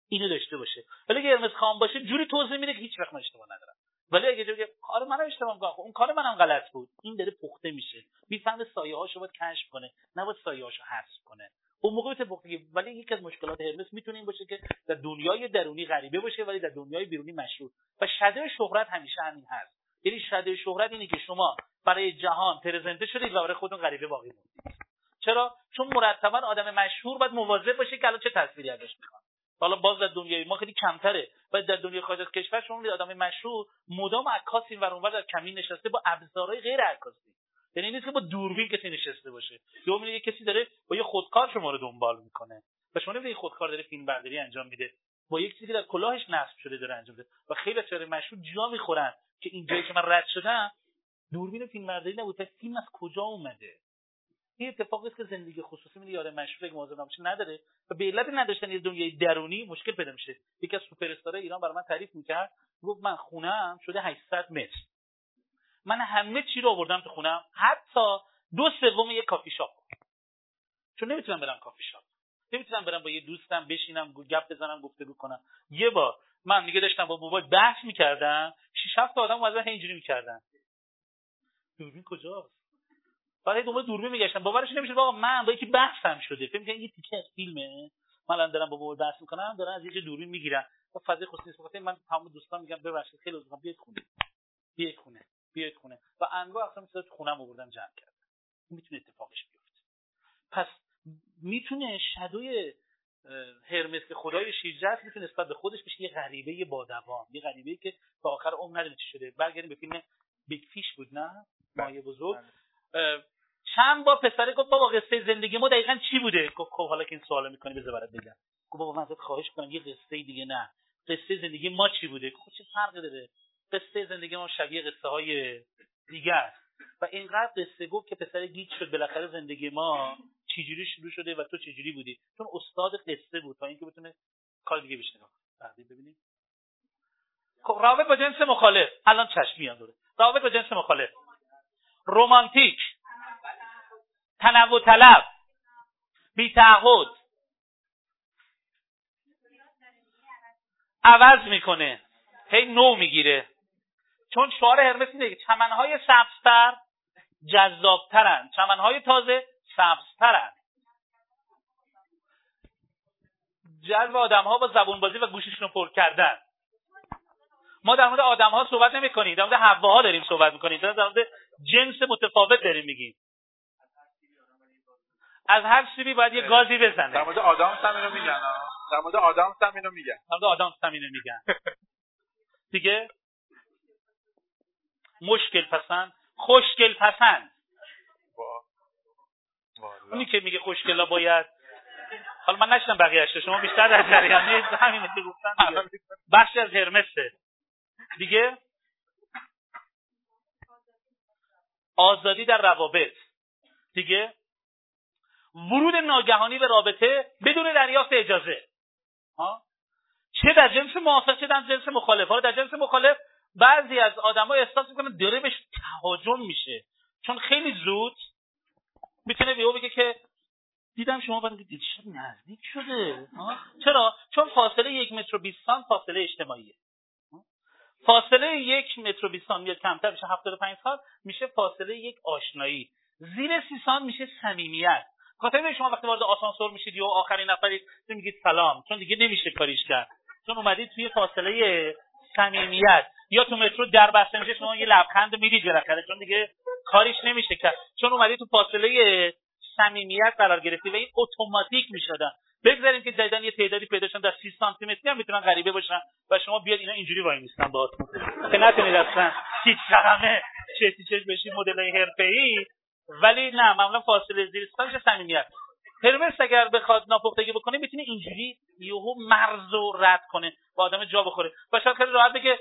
اینو داشته باشه. ولی اگه هرمس خام باشه جوری توضیح میده که هیچ وقت من اشتباه ندارم، ولی اگه جوری آره منم اشتباه میکنم، اون کار منم غلط بود، این داره پخته میشه، میفهمه سایه‌هاشو باید کشف کنه، نباید سایه‌هاشو حذف کنه. اون موقع تو بختی. ولی یکی از مشکلات هرمس میتونه این باشه که در دنیای درونی غریبه باشه ولی در دنیای بیرونی مشهور. و شده شهرت همیشه همین هست، یعنی شده شهرت اینه که شما برای جهان پرزنت شدید و برای خودتون غریبه باقی موندید. چرا؟ چون مرتبا آدم مشهور باید مواظب باشه که الان چه تصویری ازش میخوان. حالا باز در دنیای ما خیلی کمتره، ولی در دنیای خارج از کشور شما میبینید آدم مشهور مدام عکاس این ور اون ور در کمین نشسته با ابزارهای غیر عکاسی، یعنی نیست که با دوربین کسی نشسته باشه. یا میبینید یک کسی داره با یه خودکار شما رو دنبال میکنه و شما نمی‌بینید خودکار داره فیلم برداری انجام میده با یک چیزی که در کلاهش نصب شده داره انجام میده و خیلی چهره مشهور جا میخورن که اینجایی که من رد شدم دوربین فیلم برداری نبود، پس فیلم از کجا اومده؟ این اتفاقی است که زندگی خصوصی من یاره مشهور که مواظب نباشه نداره و به علت نداشتن یه دنیای درونی مشکل پیدا میشه. یکی از سوپر استارهای ایران برام تعریف میکرد، گفت من خونه‌ام شده هشتصد متر، من همه چی رو آوردم تو خونم، حتی دو سوم یه کافی شاپ، چون نمیتونم برم کافی شاپ، نمیتونم برم با یه دوستم بشینم گپ بزنم گفتگو کنم. یه بار من دیگه داشتم با موبایل بحث میکردم، شش هفت تا آدم واسه اینجوری میکردن دوربین کجاست؟ بعد دوباره دوربین میگشتم باورش نمیشه آقا من با یکی بحثم شده، فکر میکنم یه تیکه از فیلمه من الان دارم با موبایل بحث میکنم، دارن از یه دوربین میگیرن و فضای خصوصی صحبت من تمام دوستان میگم ببخشید خیلی لطفا بیاید خونه بیاید خونه بیاید خونه و انواع اقسام چیزا تو خونم آوردن جمع کردم. این میتونه اتفاقش بیفته. پس میتونه شدوی هرمس که خدای شجاعت میتونه نسبت به خودش بشه یه غریبه با دوام، یه غریبه‌ای که تا آخر عمر نداره چی شده. برگردیم به فیلم بیگ فیش بود نه؟ مایه بزرگ. چند با پسره گفت بابا قصه زندگی ما دقیقاً چی بوده؟ گفت خب حالا که این سوالو می‌کنی بذار برات بگم. گفت بابا من ازت خواهش می‌کنم یه قصه دیگه نه. قصه زندگی ما چی بوده؟ خب چه فرقی داره؟ قصه زندگی ما شبیه قصه‌های دیگه است. و اینقدر قصه گفت که پسر گیج شد بالاخره زندگی ما چجوری شروع شده و تو چجوری بودی؟ چون استاد قصه بود تا اینکه بتونه کار دیگه بشه. بعدی ببینید. خب رابطه با جنس مخالف. الان چشم میاد داره. رابطه با جنس مخالف. رومانتیک، تنوع طلب، بی‌تعهد، عوض میکنه، هی نو میگیره. چون شعار هرمس اینه که چمنهای سبزتر جذابترن، چمنهای تازه سبزترن. جلب آدمها با زبون بازی و گوششون رو پر کردن. ما در مورد آدمها صحبت نمیکنیم، در مورد حواها داریم صحبت میکنیم، در مورد جنس متفاوت داریم میگیم. از هر سیبی باید یه گازی بزنه. در مورد آدم هم اینو میگن. در مورد آدم هم اینو میگن. در مورد آدم هم اینو میگن. دیگه مشکل پسند، خوشگل پسند. اونی که میگه خوشگلا باید. حالا من نشدم بقیه‌اش، شما بیشتر در جریانه همین چیزی گفتن. بخش از هرمسه. دیگه آزادی در روابط. دیگه ورود ناگهانی به رابطه بدون دریافت اجازه ها، چه در جنس موافق چه در جنس مخالف. ها در جنس مخالف بعضی از آدم‌ها احساس می‌کنن داره بهش تهاجم میشه، چون خیلی زود میتونه بیو بگه که دیدم شما برای دید شد نزدیک شده ها. چرا؟ چون فاصله یک متر و بیست سانت فاصله اجتماعیه. فاصله یک متر و بیست سانت میاد کمتر میشه هفتاد و پنج سال، میشه فاصله یک آشنایی. زیر سی سانت میشه صمیمیت. خاطر شما وقتی وارد آسانسور میشید یا آخرین نفرید میگید سلام، چون دیگه نمیشه کاریش کرد، چون اومدید توی فاصله صمیمیت. یا تو مترو در بسته میشه شما یه لبخند میدید بالاخره، چون دیگه کاریش نمیشه کرد، چون اومدید تو فاصله صمیمیت قرار گرفتی و این اتوماتیک میشدن. بگذاریم که دیدن یه تعدادی پیدا شدن در سی سانتی متری هم میتونن غریبه باشن و شما بیاد اینا اینجوری وای میستن باهاتون که نتونید اصلا هیچ رقمه چش بشید مدلای حرفه‌ای. ولی نه، معمولا فاصله زیر سانتیمتر صمیمیت. هرمس اگر بخواد ناپختگی بکنه میتونه اینجوری یهو مرزو رد کنه و آدم جا بخوره. باشه خیلی راحت بگه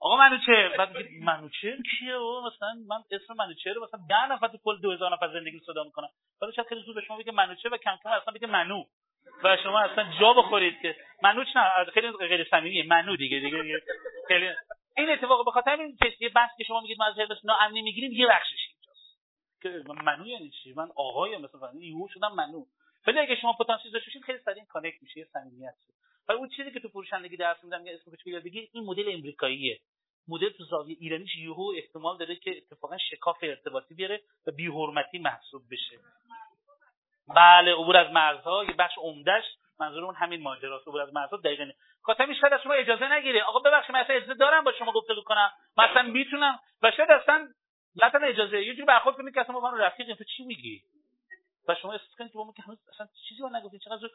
آقا منوچهر، بعد میگه منوچهر کیه؟ و مثلا من اسم منوچهر رو مثلا ده نفر تو کل دو هزار نفر زندگی صدا میکنم. ولی شاید خیلی زود به شما بگه منوچهر و کم کم اصلا بگه منو و شما اصلا جا بخورید که منوچ. نه خیلی غیر صمیمیه منو دیگه دیگه, دیگه. خیلی این اتفاق به خاطر همین چیزی بس که شما میگید ما از هرمس ناامنی میگیریم دیگه بخشش منو یعنی چی؟ من آقایم مثلا یهو شدم منو. ولی اگه شما پتانسیل داشته باشید خیلی سریع کانکت میشه، یه صمیمیت میشه. ولی اون چیزی که تو فروشندگی درس میدم میگه اسمش رو یاد بگیر، این مدل امریکاییه. مدل تو زاویه ایرانیش یهو احتمال داره که اتفاقا شکاف ارتباطی بیاره و بی‌حرمتی محسوب بشه. بله، عبور از مرزها یه بخش عمدهش منظورمون همین ماجراست، عبور از مرزها دقیقاً. خاطر میشه از شما اجازه نگیره. آقا ببخشید من اصلا اجازه دارم با شما گفتگو کنم. مثلا میتونم و شاید اصلا لطفا اجازه یه جوری برخورد کنید که اصلا ما رفیقیم، تو چی میگی؟ و شما احساس کنید که ما هنوز اصلا چیزی رو نگفتیم. چقدر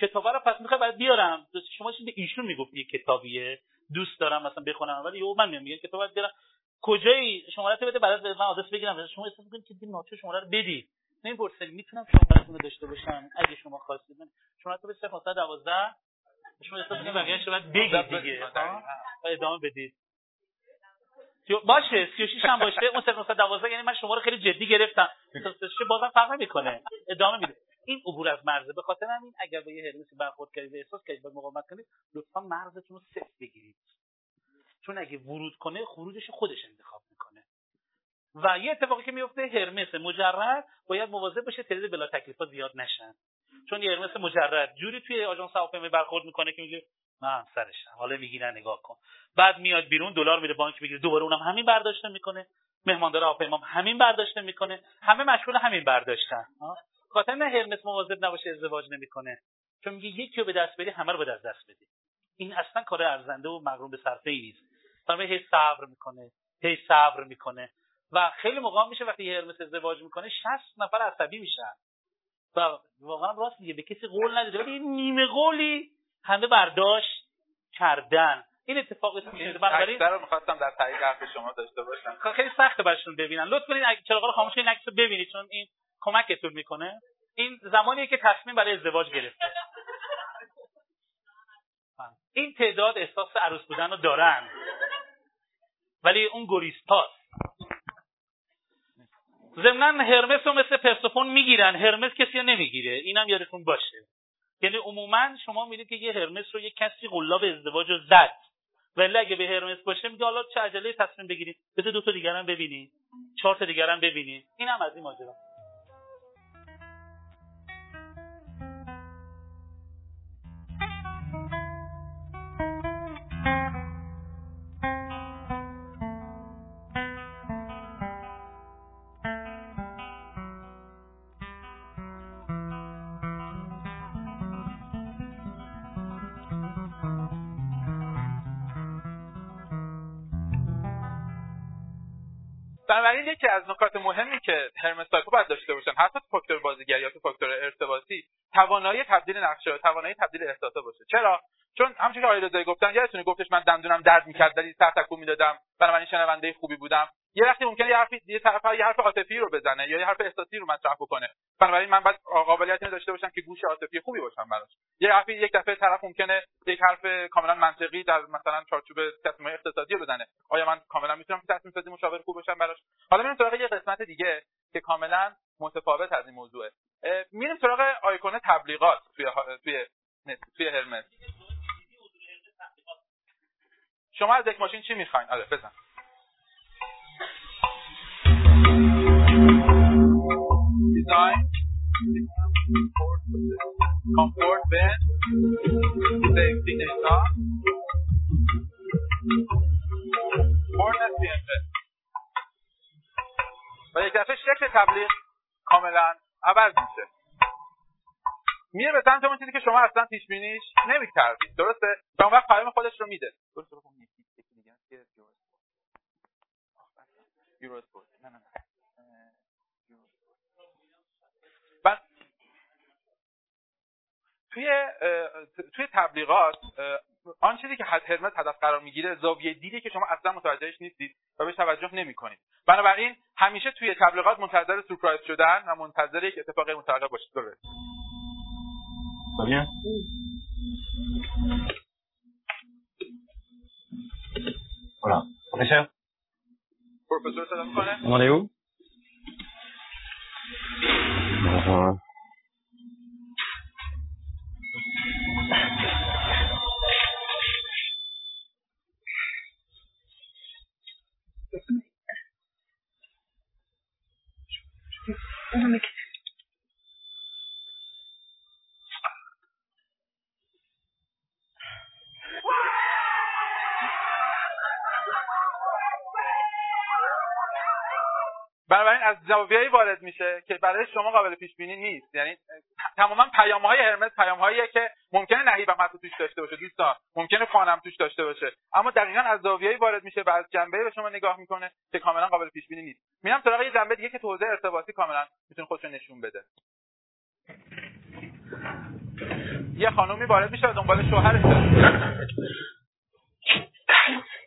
کتابا رو پس میخوام برات بیارم، شما چی به ایشون میگفتی کتابیه دوست دارم مثلا بخونم، ولی یهو من میام میگم کتاب برات بیارم، کجایی شماره تو بده برات من آدرس بگیرم. شما احساس میکنید که دیگه ناچو شماره رو بدید، نمیپرسید میتونم شماره رو داشته باشم اگه شما خواستید من شماره تو به صفر دوازده شما احساس میکنید بقیه‌اش رو بعد بگید دیگه و ادامه بدید. باشه سی و شش هم باشه اون صفر نهصد و دوازده یعنی من شما رو خیلی جدی گرفتم، سی و شش بازم فرق نمیکنه ادامه میده. این عبور از مرزه. به خاطر همین اگر با یه هرمسی برخورد کنید و احساس کنید باید مقاومت کنید، لطفا مرزتون رو صفر بگیرید، چون اگه ورود کنه خروجش خودش انتخاب میکنه. و یه اتفاقی که میفته، هرمس مجرد باید مواظب باشه تعداد بلا تکلیفا زیاد نشن، چون یه هرمس مجرد جوری توی آژانس هواپیما برخورد میکنه که میگه من سرشم حالا میگیرن نگاه کن، بعد میاد بیرون دلار میره بانک میگیره، دوباره اونم همین برداشته میکنه، مهماندار هواپیما همین برداشته میکنه، همه مشغول همین برداشتن. خاطر نه هرمس مواظب نباشه ازدواج نمیکنه، چون میگه یکی رو به دست بری همه رو به دست بدی. این اصلا کار ارزنده و مغروم به صرفه ای نیست. همه هی صبر میکنه هی صبر میکنه و خیلی موقع میشه وقتی هرمس ازدواج میکنه شصت نفر عصبی میشن و واقعا راست میگه، به کسی قول نداده ولی نیمه قولی همه برداشت کردن. این اتفاقی که میفته. اکثر رو می‌خواستم در طریق حرف شما داشته باشم. خیلی سخته براشون ببینن. لطف کنید اگه چراغ رو خاموش کنید عکسو ببینید چون این کمکتون میکنه. این زمانیه که تصمیم برای ازدواج گرفته. این تعداد احساس عروس بودن رو دارن. ولی اون گریزپاس. ضمناً هرمس رو مثل پرسفون میگیرن. هرمس کسی رو نمیگیره. اینم یادتون باشه. یعنی عموماً شما می‌بینید که یه هرمس رو یه کسی قلاب ازدواج رو زد. ولی اگه به هرمس باشه میگه حالا چه عجله تصمیم بگیریم. بذار دو تا دیگه هم ببینیم. چهار تا دیگه هم ببینیم. اینم از این ماجرا. بنابراین یکی از نکات مهمی که هرمس سایکو باید داشته باشن حتی فاکتور بازیگری یا فاکتور ارتباطی، توانایی تبدیل نقشه، توانایی تبدیل احساسات باشه. چرا؟ چون همونجوری که آیدا دایی گفتن، یادتونه گفتش من دندونم درد می‌کرد ولی سر تکون می‌دادم، بنابراین شنونده خوبی بودم. یه وقتی ممکنه یه حرفی یه طرف یه حرف عاطفی رو بزنه یا یه حرف احساسی رو مطرح بکنه، بنابراین من باید قابلیت اینو داشته باشم که گوش عاطفی خوبی باشم براش. یه حرفی یک دفعه طرف ممکنه یک حرف کاملا منطقی در مثلا چارچوب تصمیم اقتصادی رو بزنه، آیا من کاملا میتونم تصمیم سازی مشاور خوب باشم براش؟ حالا میریم سراغ یه قسمت دیگه که کاملا متفاوت از این موضوعه. میریم سراغ آیکون تبلیغات توی توی توی هرمس. شما از یک ماشین چی می‌خواید؟ آره بزن. Design, comfort, bed, safety, and stuff. Border center. و یک دفعه شکل تبلیغ کاملا عوض میشه. میره به سمت اون چیزی که شما اصلا پیش بینیش نمی‌کردید. درسته؟ و اون وقت پیام خودش رو میده. درسته؟ یورواسپورت. نه نه. توی توی تبلیغات آن چیزی که هرمس هدف قرار میگیره زاویه دیدی که شما اصلا متوجهش نیستید و بهش توجه نمی‌کنید. بنابراین همیشه توی تبلیغات منتظر سورپرایز شدن و منتظر یک اتفاق متوقع باشید. درست. ببین. حالا، پروفسور. پروفسور سلام کنه. مالیو. آها. Déjame que... بنابراین از زاویه‌ای وارد میشه که برای شما قابل پیش بینی نیست. یعنی تماما پیام‌های هرمس پیام‌هاییه که ممکنه نهی و مطلوب توش داشته باشه، دوستان ممکنه فانم توش داشته باشه، اما دقیقاً از زاویه‌ای وارد میشه و از جنبه‌ای به شما نگاه میکنه که کاملا قابل پیش بینی نیست. میرم سراغ یه جنبه دیگه که توزیع ارتباطی کاملا میتونه خودش رو نشون بده. یه خانومی وارد میشه دنبال شوهرش.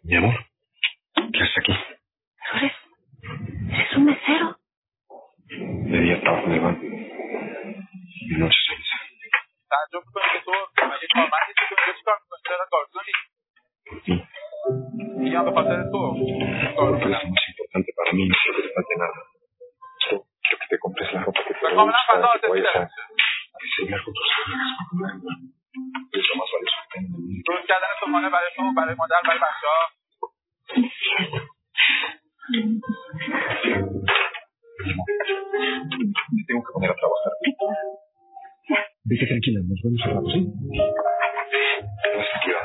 یهو کسکی ¿Un mesero? Debía estar nevado. Y no se hizo. Yo creo que todo lo que me dijo mamá es que yo estaba con la corazón. Y ya me pasé de todo. Ahora que es más importante para mí no se trata de nada. Yo creo que te compres la ropa que te gusta. Que te vayas a diseñar con tus amigas. Eso más vale sorprende. Tú ya dan esos manes para eso, para mandar, para el banco. Me tengo que poner a trabajar. Dice tranquila, nos vemos al rato, ¿sí? Hasta aquí va.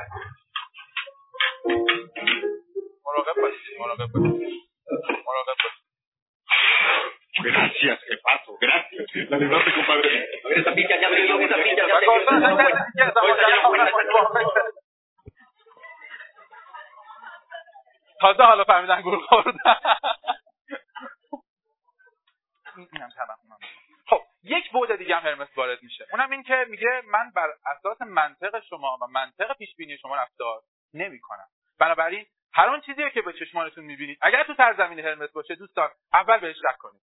Bueno, ¿qué pasa? Bueno, ¿qué pasa? Bueno, ¿qué pasa? Gracias, qué paso, gracias. La libraste, compadre. A ver, esta pica, ya me dio esta pica. La cosa, la cosa, ya estamos, ya estamos. تازه حالا فهمیدن گول خوردن. خب یک بعد دیگه هم هرمس وارد میشه، اونم این که میگه من بر اساس منطق شما و منطق پیش بینی شما رفتار نمی‌کنم. بنابراین هر اون چیزی که به چشمانتون می‌بینید اگر تو سرزمین هرمس باشه دوستان اول بهش شک کنید.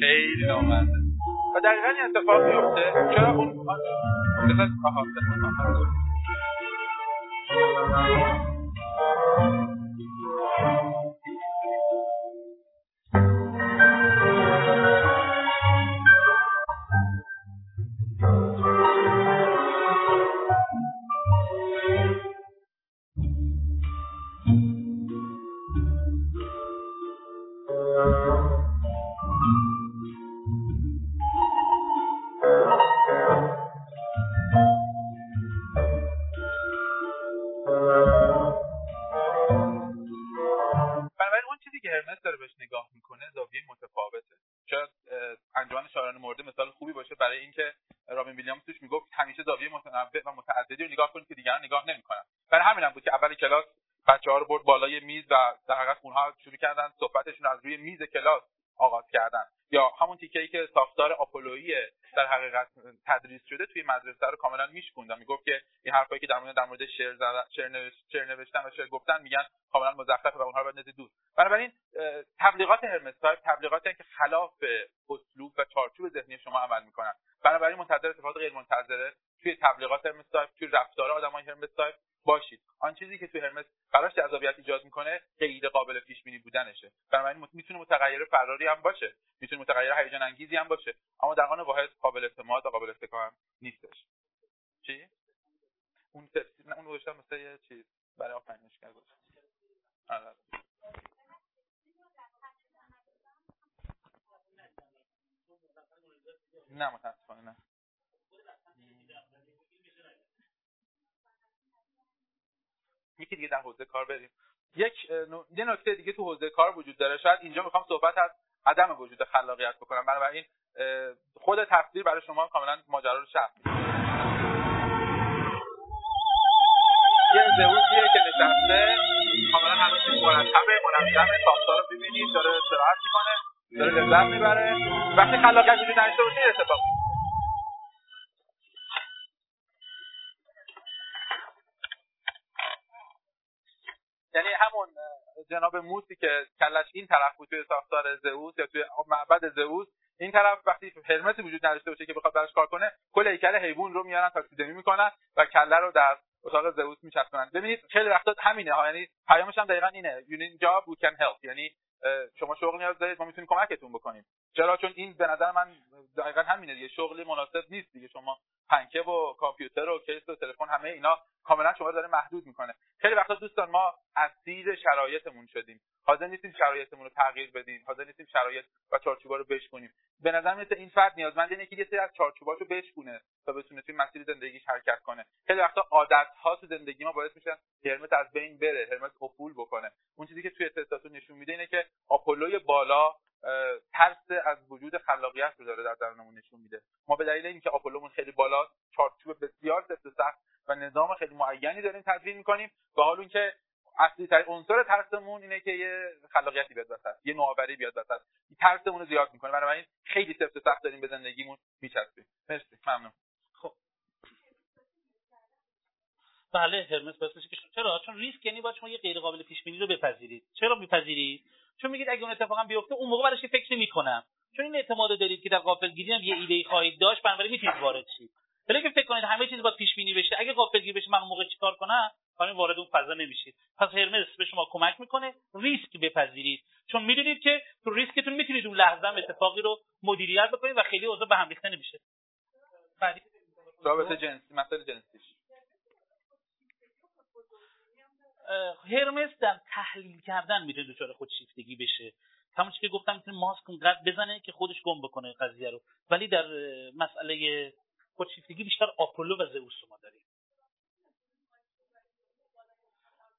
خیلی نامرده و دقیقا این اتفاق میفته. چرا اون بخواد بذار آها بذار آها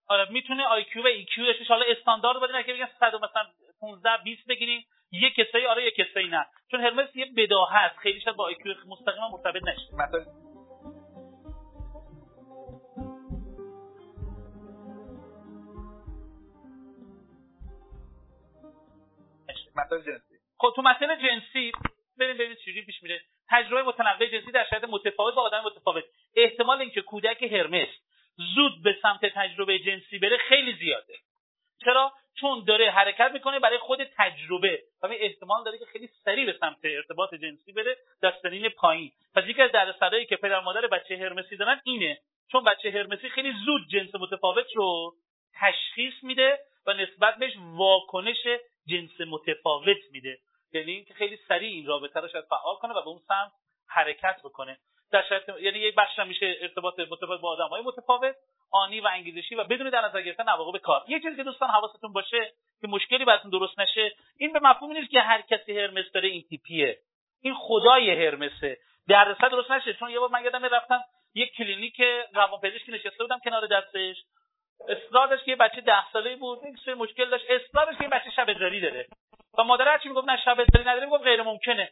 آره میتونه آی کیو و ای کیو داشته، حالا استاندارد بدین که بگن صد مثلا پانزده بیست بگیریم یک کسایی آره یک کسایی نه، چون هرمس یه بداهه است، خیلی شاید با آی کیو مستقیما مرتبط نشه. مثلا مسائل جنسی، خب تو مسائل جنسی ببین ببین چجوری پیش میره. تجربه متنوع جنسی در شرایط متفاوت با آدم متفاوت، احتمال اینکه کودک هرمس زود به سمت تجربه جنسی بره خیلی زیاده. چرا؟ چون داره حرکت میکنه برای خود تجربه، یعنی احتمال داره که خیلی سریع به سمت ارتباط جنسی بره در سنین پایین. پس یکی از دردسرایی که پدر مادر بچه هرمسی دارن اینه، چون بچه هرمسی خیلی زود جنس متفاوت رو تشخیص میده و نسبت بهش واکنش جنس متفاوت میده، یعنی اینکه خیلی سریع این رابطه رو شاید فعال کنه و به اون سمت حرکت بکنه. در شرط یعنی یک بخش میشه ارتباط متفاوت با آدم‌های متفاوت، آنی و انگیزشی و بدون در نظر گرفتن عواقب کار. یه چیزی که دوستان حواستون باشه که مشکلی براتون درست نشه، این به مفهوم نیست که هر کسی هرمس داره این تیپیه، این خدای هرمسه، درصد درست نشه. چون یه بار من یادم رفتم یک کلینیک روانپزشکی نشسته بودم کنار دستش، اصرار داشت که یه بچه ده ساله‌ای بود، یک سری مشکل داشت، اصرار داشت که یه بچه شب ادراری داره و مادر هرچی میگفت نه شب ادراری نداره، میگفت غیر ممکنه.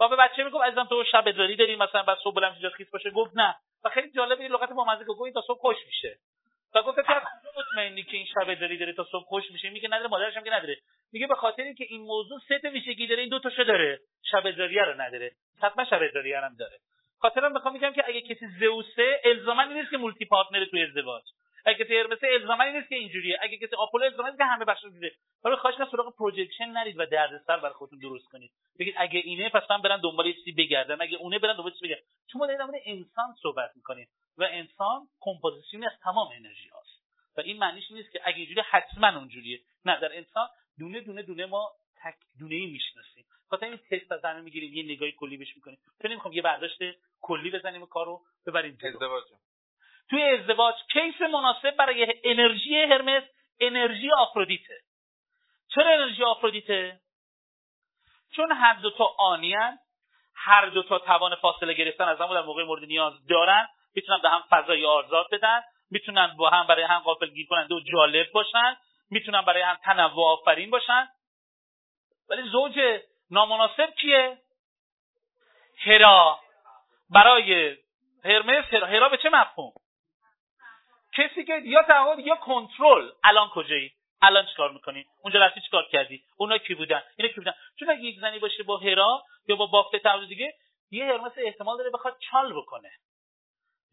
و به بچه میگفت عزیزم تو شب ادراری داری مثلا بعد صبح بلم چجوری خیس باشه، گفت نه. و خیلی جالبه این لغت بامزه که گفت این تا صبح خوش میشه. و گفت که مطمئنی که این شب ادراری داره تا صبح خوش میشه؟ میگه نداره. مادرش هم که نداره. میگه به خاطر اینکه این موضوع سه تا ویژگی داره، این دو تاشو داره، شب ادراری رو نداره، حتما شب ادراری هم داره. خاطرم میخوام بگم که اگه کسی زئوسه الزاما نیست که مولتی پارتنر تو ازدواج، اگه کسی هرمسه الزاما نیست که اینجوریه، اگه کسی آپولو الزاما نیست که همه بخش اینجوریه. ولی خواهش می‌کنم سراغ پروجکشن نرید و دردسر برای خودتون درست کنید. بگید اگه اینه پس من برم دنبال یه چیزی بگردم، اگه اونه برم دنبال چیزی بگردم. چون ما در مورد انسان صحبت می‌کنیم و انسان کمپوزیشنی از تمام انرژی‌هاست و این معنیش نیست که اگه اینجوری حتما اونجوریه. نه، در انسان دونه دونه دونه ما تک دونه‌ای می‌شناسیم. خاطر این تست از زنه می‌گیریم یه نگاه کلی بهش می‌کنیم. چون نمی‌خوام یه برداشت کلی بزنیم کارو ببریم ازدواج. توی ازدواج کیس مناسب برای انرژی هرمس انرژی آفرودیته. چرا انرژی آفرودیته؟ چون هر دو تا آنیان، هر دو تا توان فاصله گرفتن از هم در موقع مورد نیاز دارن، میتونن به هم فضای آزاد بدن، میتونن با هم برای هم غافلگیر کننده و جالب باشن، میتونن برای هم تنوع آفرین باشن. ولی زوج نامناسب کیه؟ هرا. برای هرمس هرا, هرا به چه مفهوم؟ کسی که یا تعهد یا کنترل. الان کجایی؟ الان چیکار میکنی؟ اونجا رفتی چیکار کردی؟ اونا کی بودن؟ اینا کی بودن؟ چون اگه یک زنی باشه با هرا یا با بافت تعهد دیگه، یه هرمس احتمال داره بخواد چال بکنه،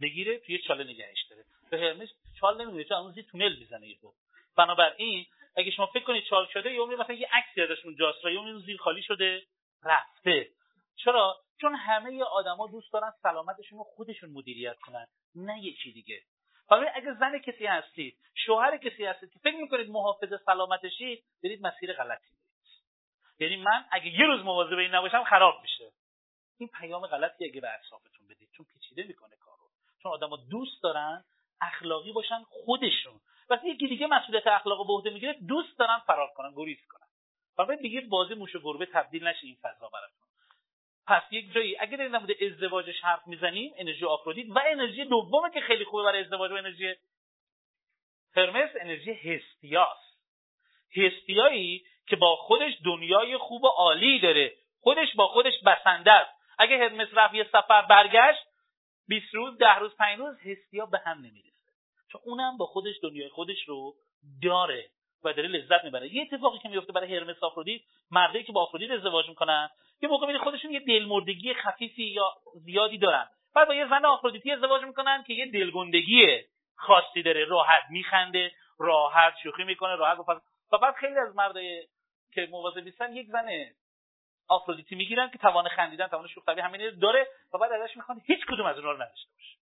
بگیره توی چاله نگهش داره. به هرمس چال نمیگیره، چون اون زیر تونل میزنه یهو. بنابراین اگه شما فکر کنید چال شده، یا مثلا یه عکسی ازش اونجاست، یا اون زیر خالی شده رفته. چرا؟ چون همه آدما دوست دارن سلامتشون رو خودشون مدیریت کنن، نه یه چیز دیگه. حالا اگه زن کسی هستید، شوهر کسی هستید که فکر میکنید محافظ سلامتشی، برید مسیر غلطی برید. یعنی من اگه یه روز مواظب این نباشم خراب میشه. این پیام غلطی اگه به اطرافتون بدید، چون پیچیده میکنه کارو. چون آدما دوست دارن اخلاقی باشن خودشون. وقتی یکی دیگه مسئولیت اخلاق به عهده میگیره، دوست دارن فرار کنن، گریز کنن. بنابراین دیگه بازی موش و گربه تبدیل نشه این فضا براتون. پس یک جایی اگه در مورد ازدواجش حرف میزنیم، انرژی آفرودیت و انرژی دومه که خیلی خوبه برای ازدواج و انرژی هرمس، انرژی هستیاست. هستیایی که با خودش دنیای خوب و عالی داره، خودش با خودش بسنده است. اگه هرمس رفت یه سفر برگشت، بیست روز، ده روز، پنج روز، هستیا به هم نمیرسه، چون اونم با خودش دنیای خودش رو داره و داره لذت میبره. یه اتفاقی که میفته برای هرمس آفرودیت، مردایی که با آفرودیت ازدواج میکنن یه موقع میبینی خودشون یه دلمردگی خفیفی یا زیادی دارن، بعد با یه زن آفرودیتی ازدواج میکنن که یه دلگندگی خاصی داره، راحت میخنده، راحت شوخی میکنه، راحت بفاز. و بعد خیلی از مردایی که مواظب نیستن یک زن آفرودیتی میگیرن که توان خندیدن، توان شوخی طبیعی همینه داره و بعد ازش میخوان هیچ کدوم از اونها رو نداشته باشه.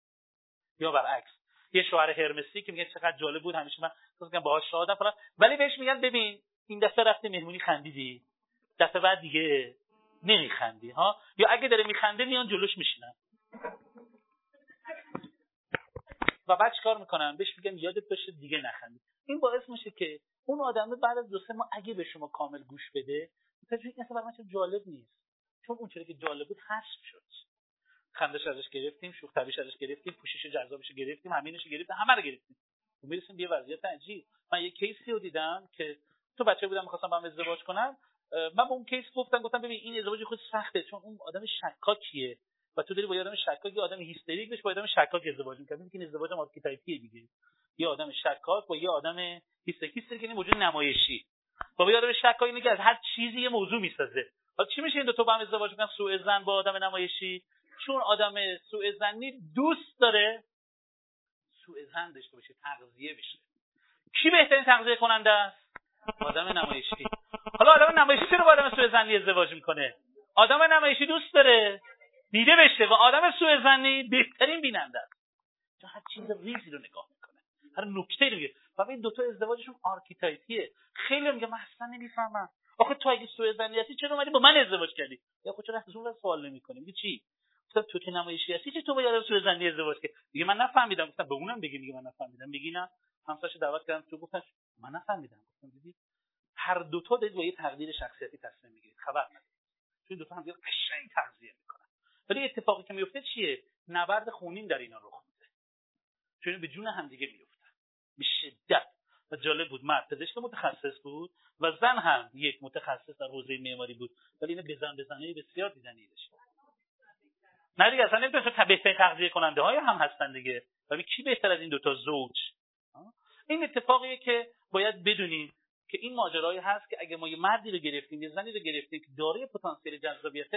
یا برعکس، یه شوهر هرمسی که میگه چقدر جالب بود، همیشه من فکر می‌کنم باهاش شادم فلان، ولی بهش میگن ببین این دفعه رفتی مهمونی خندیدی، دفعه بعد دیگه نمیخندی ها، یا اگه داره میخنده میان جلوش میشینن و بعد چیکار میکنن؟ بهش میگن یادت باشه دیگه نخندی. این باعث میشه که اون آدمه بعد از دو سه ماه اگه به شما کامل گوش بده، مثلا این اصلا برای من جالب نیست، چون اون چیزی که جالب بود حذف شد. خندش ازش گرفتیم، شوخ طبعیش ازش گرفتیم، پوشش جذابش گرفتیم، همینش گرفتیم، همه رو گرفتیم. میرسیم به یه وضعیت عجیب. من یه کیسی رو دیدم که تو بچه بودم می‌خواستم با هم ازدواج کنم، من به اون کیس گفتم گفتم ببین این ازدواج خود سخته، چون اون آدم شکاکیه و تو داری با آدم شکاک، یه آدم هیستریک بش با آدم شکاک ازدواج می‌کنی، که ازدواج هم آرکتایپیه دیگه، یه آدم شکاک با یه آدم هیستریک هستن که موجود نمایشی، با یه آدم شکاک میگه از هر چیزی یه موضوع می‌سازه. حالا چی میشه این دو تا با هم ازدواج می‌کنن؟ سوء ظن با آدم نمایشی، چون آدم سوء ظنی دوست داره سوء ظن داشته باشه، تغذیه بشه. کی بهترین تغذیه کننده است؟ آدم نمایشی. حالا آدم نمایشی چرا با آدم سوء ظنی ازدواج میکنه؟ آدم نمایشی دوست داره دیده بشه و آدم سوء ظنی بهترین بیننده است، چون هر چیز ریزی رو نگاه میکنه، هر نکته رو میگه. و این دو تا ازدواجشون آرکیتایپیه. خیلی میگه من اصلا نمیفهمم، آخه تو اگه سوء ظنی هستی چرا اومدی با من ازدواج کردی؟ یا خودت از اون سوال نمیکنی، میگه چی؟ گفتم تو که نمایشی هستی چه تو با آدم سوء ظنی ازدواج کردی؟ میگه من نفهمیدم. گفتم به اونم بگی. میگه من نفهمیدم. میگی نه، همسرش دعوت کردم تو، گفتم من نفهمیدم. گفتم دیدی هر دو تا دارید با یه تقدیر شخصیتی تصمیم میگیرید، خبر ندارید، چون دو تا هم دیگه قشنگ تغذیه میکنن. ولی اتفاقی که میفته چیه؟ نبرد خونین در اینا رخ میده، چون به جون هم دیگه میافتن به شدت. و جالب بود، مرد پزشک متخصص بود و زن هم یک متخصص در حوزه معماری بود، ولی اینا بزن بزنایی بسیار دیدنی داشتن. نه دیگه اصلا نمیتونن بهترین تغذیه کننده های هم هستن دیگه، ولی کی بهتر از این دو تا زوج؟ این اتفاقیه که باید بدونیم که این ماجرایی هست که اگه ما یه مردی رو گرفتیم، یه زنی رو گرفتیم که دارای پتانسیل جذابیت،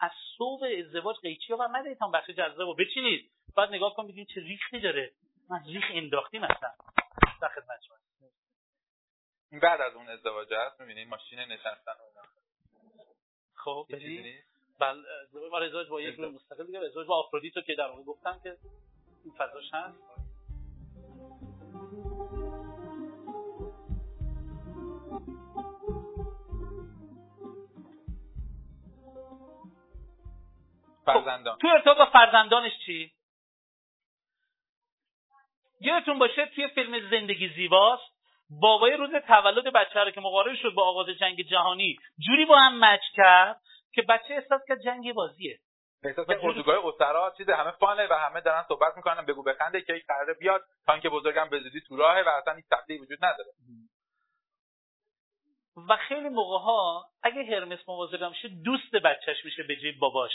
از صوب ازدواج قیچی و ندید تا بخش جذابو بچینید، بعد نگاه کن ببینید چه ریختی داره. من ریخ انداختیم مثلا در خدمت شما. این بعد از اون ازدواج هست، می‌بینید ماشین نشستن اون. خب ببینید بل ازدواج با یک مستقل دیگه، ازدواج با آفرودیت رو که در واقع گفتم که این فضاش هست. فرزندان. تو ارتباط با فرزندانش چی؟ یادتون باشه توی فیلم زندگی زیباست، بابای روز تولد بچه رو که مقارن شد با آغاز جنگ جهانی جوری با هم مچ کرد که بچه احساس کرد جنگ بازیه. احساس کرد اردوگاه اسرا چیزه، همه فانه و همه دارن صحبت میکنن، بگو بخنده که قراره بیاد، تا اینکه بزرگم به زودی تو راهه و اصلا هیچ تفاوتی وجود نداره. و خیلی موقع‌ها اگه هرمس مواظبم شه دوست بچه‌ش میشه به جای باباش.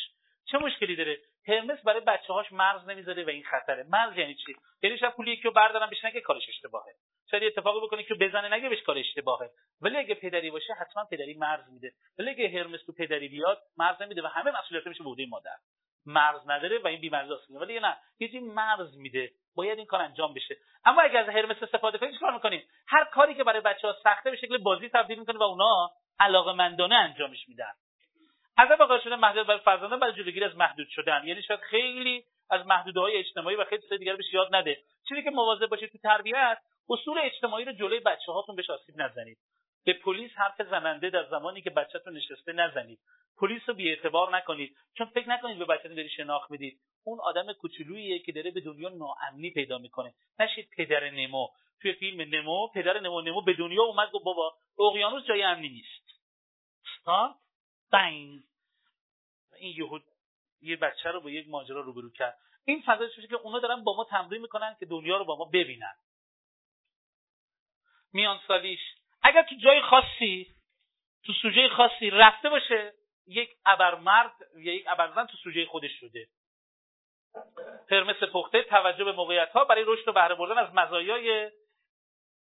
چه مشکلی داره؟ هرمس برای بچه‌هاش مرز نمیذاره و این خطره. مرز یعنی چی؟ یعنی شب پولی یکی رو بردارن بهش نگه کارش اشتباهه، شاید اتفاقی بکنه که بزنه نگه بهش کار اشتباهه. ولی اگه پدری باشه حتما پدری مرز میده، ولی اگه هرمس تو پدری بیاد مرز نمیده و همه مسئولیت میشه به عهده مادر. مرز نداره و این بی‌مرزاست. ولی نه، یه چیزی مرز میده، باید این کار انجام بشه. اما اگه از هرمس استفاده کنیم چیکار می‌کنیم؟ هر کاری که برای بچه‌ها سخته به شکل بازی تبدیل می‌کنه و اونا علاقه‌مندانه انجامش میدن. عذاب واقع شده محدود برای فرزندان برای جلوگیری از محدود شدن، یعنی شاید خیلی از محدودهای اجتماعی و خیلی چیزای دیگه رو بهش یاد نده. چیزی که مواظب باشید تو تربیت، اصول اجتماعی رو جلوی بچه‌هاتون بهش آسیب نزنید. به پلیس حرف زننده در زمانی که بچه‌تون نشسته نزنید. پلیس رو بی‌اعتبار نکنید، چون فکر نکنید به بچه‌تون دارید شناخت میدید. اون آدم کوچولوییه که داره به دنیا ناامنی پیدا میکنه. نشید پدر نمو. توی فیلم نمو، پدر نمو نمو به دنیا اومد گفت بابا اقیانوس جای امنی نیست. ها؟ این یهود یه بچه رو با یک ماجرا روبرو کرد. این فضا چیزی که اونا دارن با ما تمرین میکنن که دنیا رو با ما ببینن. میان سالیش اگر تو جای خاصی، تو سوژه خاصی رفته باشه، یک ابرمرد یا یک ابرزن تو سوژه خودش شده. هرمس پخته توجه به موقعیت‌ها برای رشد و بهره بردن از مزایای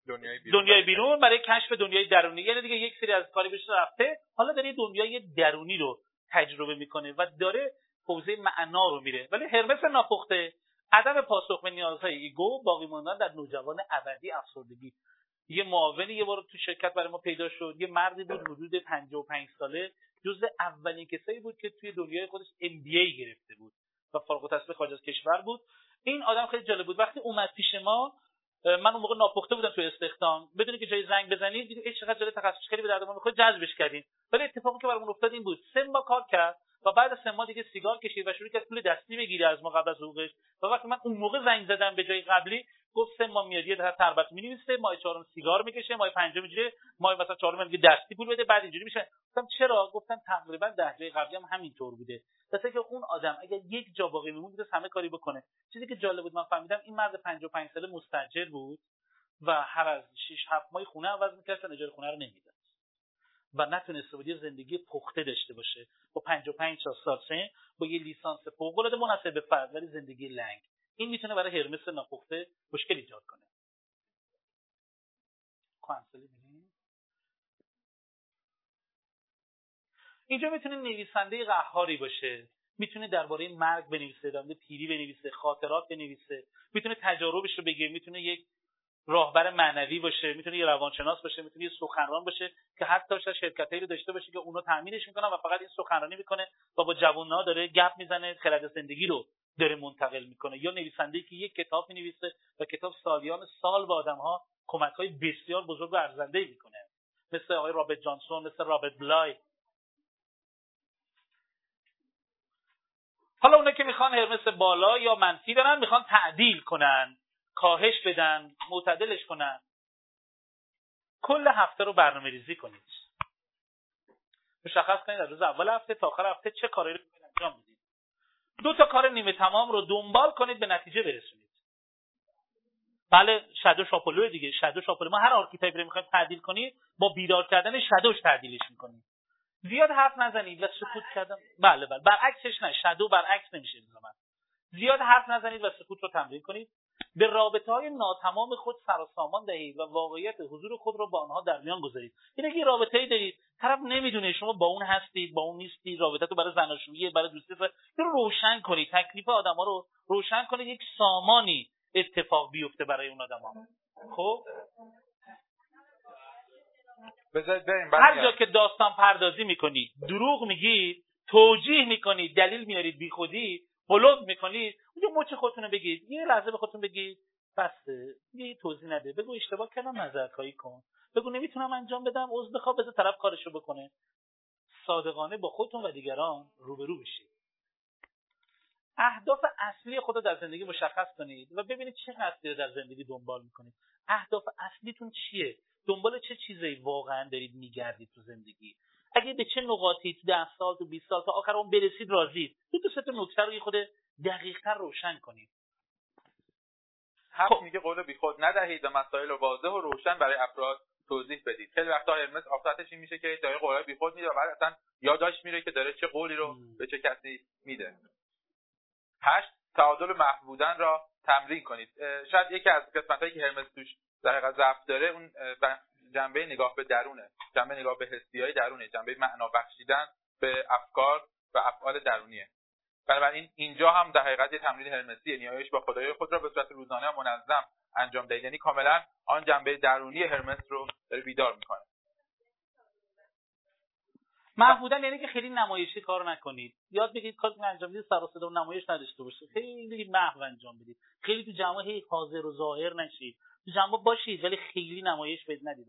دنیای بیرون, دنیای بیرون برای کشف دنیای درونی. یعنی دیگه یک سری از کاری بهش رفته، حالا داره دنیای درونی رو تجربه میکنه و داره حوزه معنا رو میره. ولی هرمس ناپخته عدم پاسخ به نیازهای ایگو، باقی ماندن در نوجوان ابدی افسردگی. یه معاون یه بار تو شرکت برای ما پیدا شد، یه مردی بود حدود پنجاه و پنج ساله، جزو اولین کسایی بود که توی دنیای خودش ام بی ای گرفته بود و فارغ التحصیل خارج از کشور بود. این آدم خیلی جالب بود، وقتی اومد پیش ما، من اون موقع ناپخته بودم تو استخدام، بدونی که جای زنگ بزنید دیدید ای چقدر جالب تخصص کردی به درد ما میخوره، جذبش کردین. ولی اتفاقی که برامون افتاد این بود، سه ماه کار کرد و بعد از سه ماه دیگه سیگار کشید و شروع کرد پول دستی بگیره از ما قبل از حقوقش. و وقتی من اون موقع زنگ زدم به جای قبلی، گفت سه ماه میاد یه دفعه تربت می‌نویسه، ماه چهارم سیگار میکشه، ماه پنجم اینجوری، ماه مثلا چهارم دیگه دستی پول بده، بعد اینجوری میشه. گفتم چرا؟ گفتم تقریبا ده جای قبلی هم همینطور بوده. درسته که اون آدم اگر یک جا باقی میموند همه کاری بکنه. چیزی که جالب بود من فهمیدم، این مرد پنجاه و پنج ساله مستاجر بود و هر از شش هفت ماه خونه عوض می‌کردن، اجاره خونه رو نمیداد و نتونسته بود یه زندگی پخته داشته باشه. با پنجاه و پنج سال سن، با یه لیسانس فوق‌العاده مناسب به فرد، ولی زندگی لنگ. این میتونه برای هرمس ناپخته مشکل ایجاد کنه. کانسلی ببینید. اینجا میتونه نویسنده قهاری باشه. میتونه درباره مرگ بنویسه، درباره پیری بنویسه، خاطرات بنویسه. میتونه تجاربش رو بگه، میتونه یک راهبر معنوی باشه، میتونه یه روانشناس باشه، میتونه یه سخنران باشه که حتی شرکتایی رو داشته باشه که اونو تامینش میکنن و فقط این سخنرانی میکنه و با جوونا داره گپ میزنه، خرد زندگی رو داره منتقل میکنه. یا نویسنده‌ای که یک کتاب مینویسه و کتاب سالیان سال به آدم‌ها کمک‌های بسیار بزرگ و ارزنده‌ای میکنه، مثل آقای رابرت جانسون، مثل رابرت بلای. حالا اونا که میخوان هرمس بالا یا منفی دارن، میخوان تعدیل کنن، کاهش بدن، معتدلش کنن. کل هفته رو برنامه ریزی کنید. مشخص کنید از روز اول هفته تا آخر هفته چه کاری رو انجام بدید. دو تا کار نیمه تمام رو دنبال کنید، به نتیجه برسونید. بله، شادوش آپولو دیگه، شادوش آپولو. ما هر آرکتایپ رو میخوایم تعدیل کنید، با بیدار کردن شادوش تعدیلش میکنید. زیاد حرف نزنید و سکوت کردن. بله بله، برعکسش نه، شادو برعکس نمیشه لزوما. زیاد حرف نزنید و سکوت رو تمرین کنید. به رابطه‌های ناتمام خود سر و سامان دهید و واقعیت حضور خود رو با آنها در میان گذارید. یعنی که رابطه‌ای دارید، طرف نمیدونه شما با اون هستید، با اون نیستید، رابطه‌تو برای زناشویی، برای دوستی رو روشن کنید، تکلیف آدم‌ها رو روشن کنید، یک سامانی اتفاق بیفته برای اون آدم‌ها. خب؟ بذارید بریم. هر جا که داستان پردازی می‌کنید، دروغ میگید، توجیه می‌کنید، دلیل میارید بیخودی، بلوب میکنید، اونجا مچ خودتون رو بگید، یه لحظه به خودتون بگید بسه، یه توضیح نده، بگو اشتباه کردم، نظرخواهی کن، بگو نمیتونم انجام بدم، عذر بخواه، بذار طرف کارشو بکنه. صادقانه با خودتون و دیگران روبرو بشید. اهداف اصلی خود رو در زندگی مشخص کنید و ببینید چه هستی رو در زندگی دنبال میکنید. اهداف اصلیتون چیه؟ دنبال چه چیزایی واقعا دارید میگردید تو زندگی؟ اگه به چه نقاطی تو ده سال، تو بیست سال تا آخر اون برسید راضید. دو تا سه تا نکته رو یه خود دقیق‌تر روشن کنید. هفت میگه قول بیخود ندهید و مسائل واضح و روشن برای افراد توضیح بدید. خیلی وقتا هرمس آفاتش این میشه که داره قول بیخود میده و بعد اصلا یاداش میره که داره چه قولی رو به چه کسی میده. هشت، تعادل محو بودن را تمرین کنید. شاید یکی از قسمتایی که هرمس توش در حقیقت ضعف داره اون جنبه نگاه به درونه، جنبه نگاه به حسیای درونه، جنبه معنا بخشیدن به افکار و افعال درونیه. بنابراین اینجا هم در حقیقت یه تمرین هرمسیه، نیایش با خدای خود را به صورت روزانه و منظم انجام دهید. یعنی کاملا آن جنبه درونی هرمس رو داره بیدار میکنه. محبودن یعنی که خیلی نمایشی کار نکنید. یاد بگیرید کاری که انجام بدید سر و صدا و نمایش نداشته باشه. خیلی محو انجام بدید. خیلی تو جمعه حاضر و ظاهر نشید. تو جمعه باشید ولی خیلی نمایش بد ندید.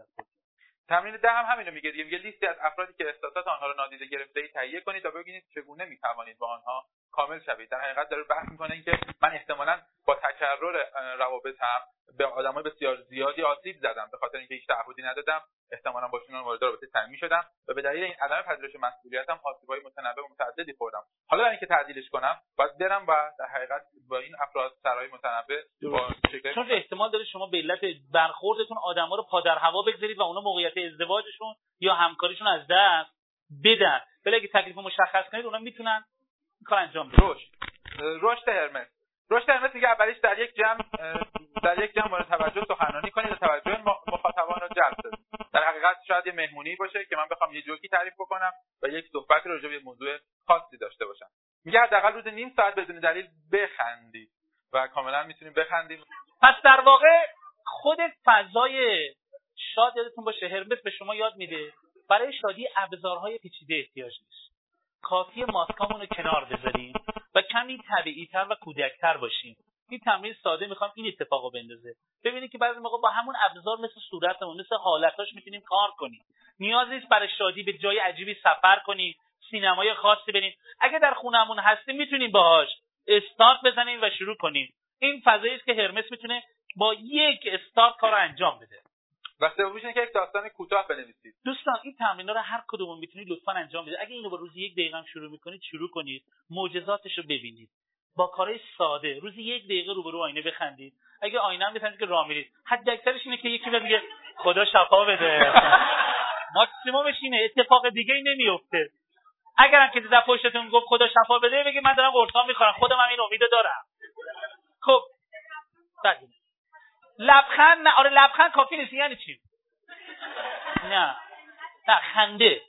تمرین ده هم همین رو میگه. میگه لیستی از افرادی که احساسات آنها رو نادیده گرفته‌اید تهیه کنید تا ببینید چگونه میتوانید با آنها کامل شوید. در حقیقت داره بحث میکنه اینکه من احتمالاً با تکرر روابطم به آدمای بسیار زیادی آسیب زدم، به خاطر اینکه هیچ تعهدی ندادم، احتمالاً باشون وارد رابطه صمیمی شدم و به دلیل این عدم پذیرش مسئولیتم آسیب‌های متنوع و متعددی خوردم. حالا برای اینکه تعدیلش کنم، باید برم و در حقیقت با این افراد سرای متنوع با شکل، چون احتمال داره شما به علت برخوردتون آدما رو پا در هوا بگذارید و اونا موقعیت ازدواجشون یا همکاریشون از دست بدن. ولی اگه تکلیف مشخص کنید، اونا میتونن کار انجام بدن. رشد رشد هرمس رشد هرمس میگه اولیش در یک جمع در یک جمع مورد توجه سخنرانی کنید و توجه مخاطبان رو جلب کنید. در حقیقت شاید یه مهمونی باشه که من بخوام یه جوکی تعریف بکنم و یک صحبت راجع به موضوع خاصی داشته باشم. میگه حداقل روز نیم ساعت بدون دلیل بخندید و کاملا میتونیم بخندیم. پس در واقع خود فضای شاد، یادتون باشه هرمس به شما یاد میده برای شادی ابزارهای پیچیده احتیاج نیست. کافیه ماسکامون رو کنار بذاریم و کمی طبیعی‌تر و کودک‌تر باشیم. این تمرین ساده میخوام این اتفاقو بندازه. ببینید که بعضی موقع با همون ابزار مثل صورتمون، مثل حالتاش میتونیم کار کنیم. نیاز نیست برای شادی به جای عجیبی سفر کنیم، سینمای خاصی بریم. اگه در خونهمون هستیم میتونیم باهاش استارت بزنیم و شروع کنیم. این فضایی است که هرمس میتونه با یک استارت کارو انجام بده. واسه میشه که یک داستان کوتاه بنویسید. دوستان این تمرین‌ها رو هر کدومون میتونید لطفاً انجام بدید. اگه اینو با روزی یک دقیقه هم شروع می‌کنید، شروع کنید، معجزاتش رو ببینید. با کارهای ساده روزی یک دقیقه روبرو آینه بخندید. اگه آینه هم بتونید که راه میرید، حد اکثرش اینه که یکی بگه خدا شفا بده. ماکسیممش اینه، اتفاق دیگه‌ای نمیفته. اگرم که در پشتتون گفت خدا شفا بده، بگید من دارم قرصام میخورم، خودم هم این امیدو دارم. خب بله. لبخند نه، آره لبخند کافی نیست. یعنی چی؟ نه. نه خنده،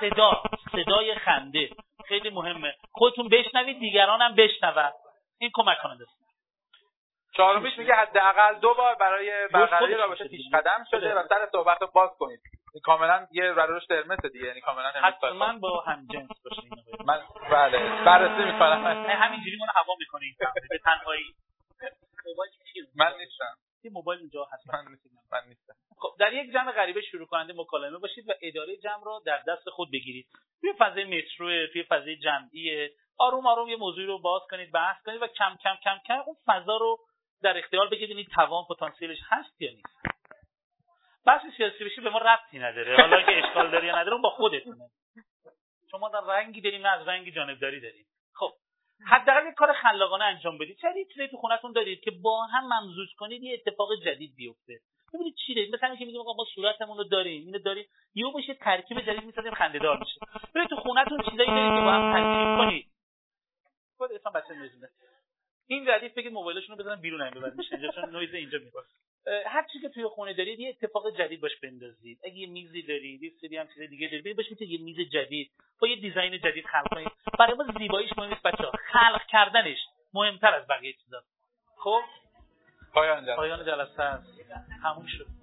صدا، صدای خنده خیلی مهمه. خودتون بشنوید، دیگران هم بشنون. این کمک کننده است. چهارمیش میگه حداقل دو بار برای برقراری رابطه پیش قدم شده و سر صحبت رو باز کنید. این کاملا یه روش درمس دیگه، یعنی کاملا حتما با هم جنس باشین. من بله بررسی میکنم. نه همینجوری من هوا میکنین به تنهایی. موبایل چی؟ من نیستم. این موبایل اونجا هست. من نیستم. من نیستم. خب در یک جمع غریبه شروع کننده مکالمه باشید و اداره جمع را در دست خود بگیرید. توی فضای مترو، توی فضای جمعی، آروم آروم یه موضوعی رو باز کنید، بحث کنید و کم کم کم کم اون فضا رو در اختیار بگیرید، ببینید توان پتانسیلش هست یا نیست. بحث سیاسی بشه به ما ربطی نداره. حالا که اشکال داره یا نداره اون با خودتونه. شما در رنگی داریم نه از رنگی جانبداری داریم. خب حداقل یک کار خلاقانه انجام بدید. چه چیزی تو خونه‌تون دارید که با هم ممزوج کنید یه اتفاق جدید بیفته. ببینید چی دارید. مثلا اینکه میگیم آقا ما صورتمون رو داریم، اینو داریم، یهو بشه ترکیب جدید می‌سازیم خنده‌دار میشه. ببینید تو خونه‌تون چیزایی دارید که با هم ترکیب کنید. خود اصلا بچه نمی‌دونه. این ردیف بگید موبایلشون رو بزنن بیرون هم ببرن میشه. چون نویز اینجا میاد. هر چیزی که توی خونه دارید یه اتفاق جدید باش بندازید. اگه یه میزی دارید، یه سری هم چیز دیگه دارید، بهش میگید یه میز جدید با یه دیزاین جدید خلق کنید. برای ما زیباییش مهم نیست بچه‌ها، خلق کردنش مهمتر از بقیه چیزا. خب پایان جلسه. پایان جلسه هست. تموم شد.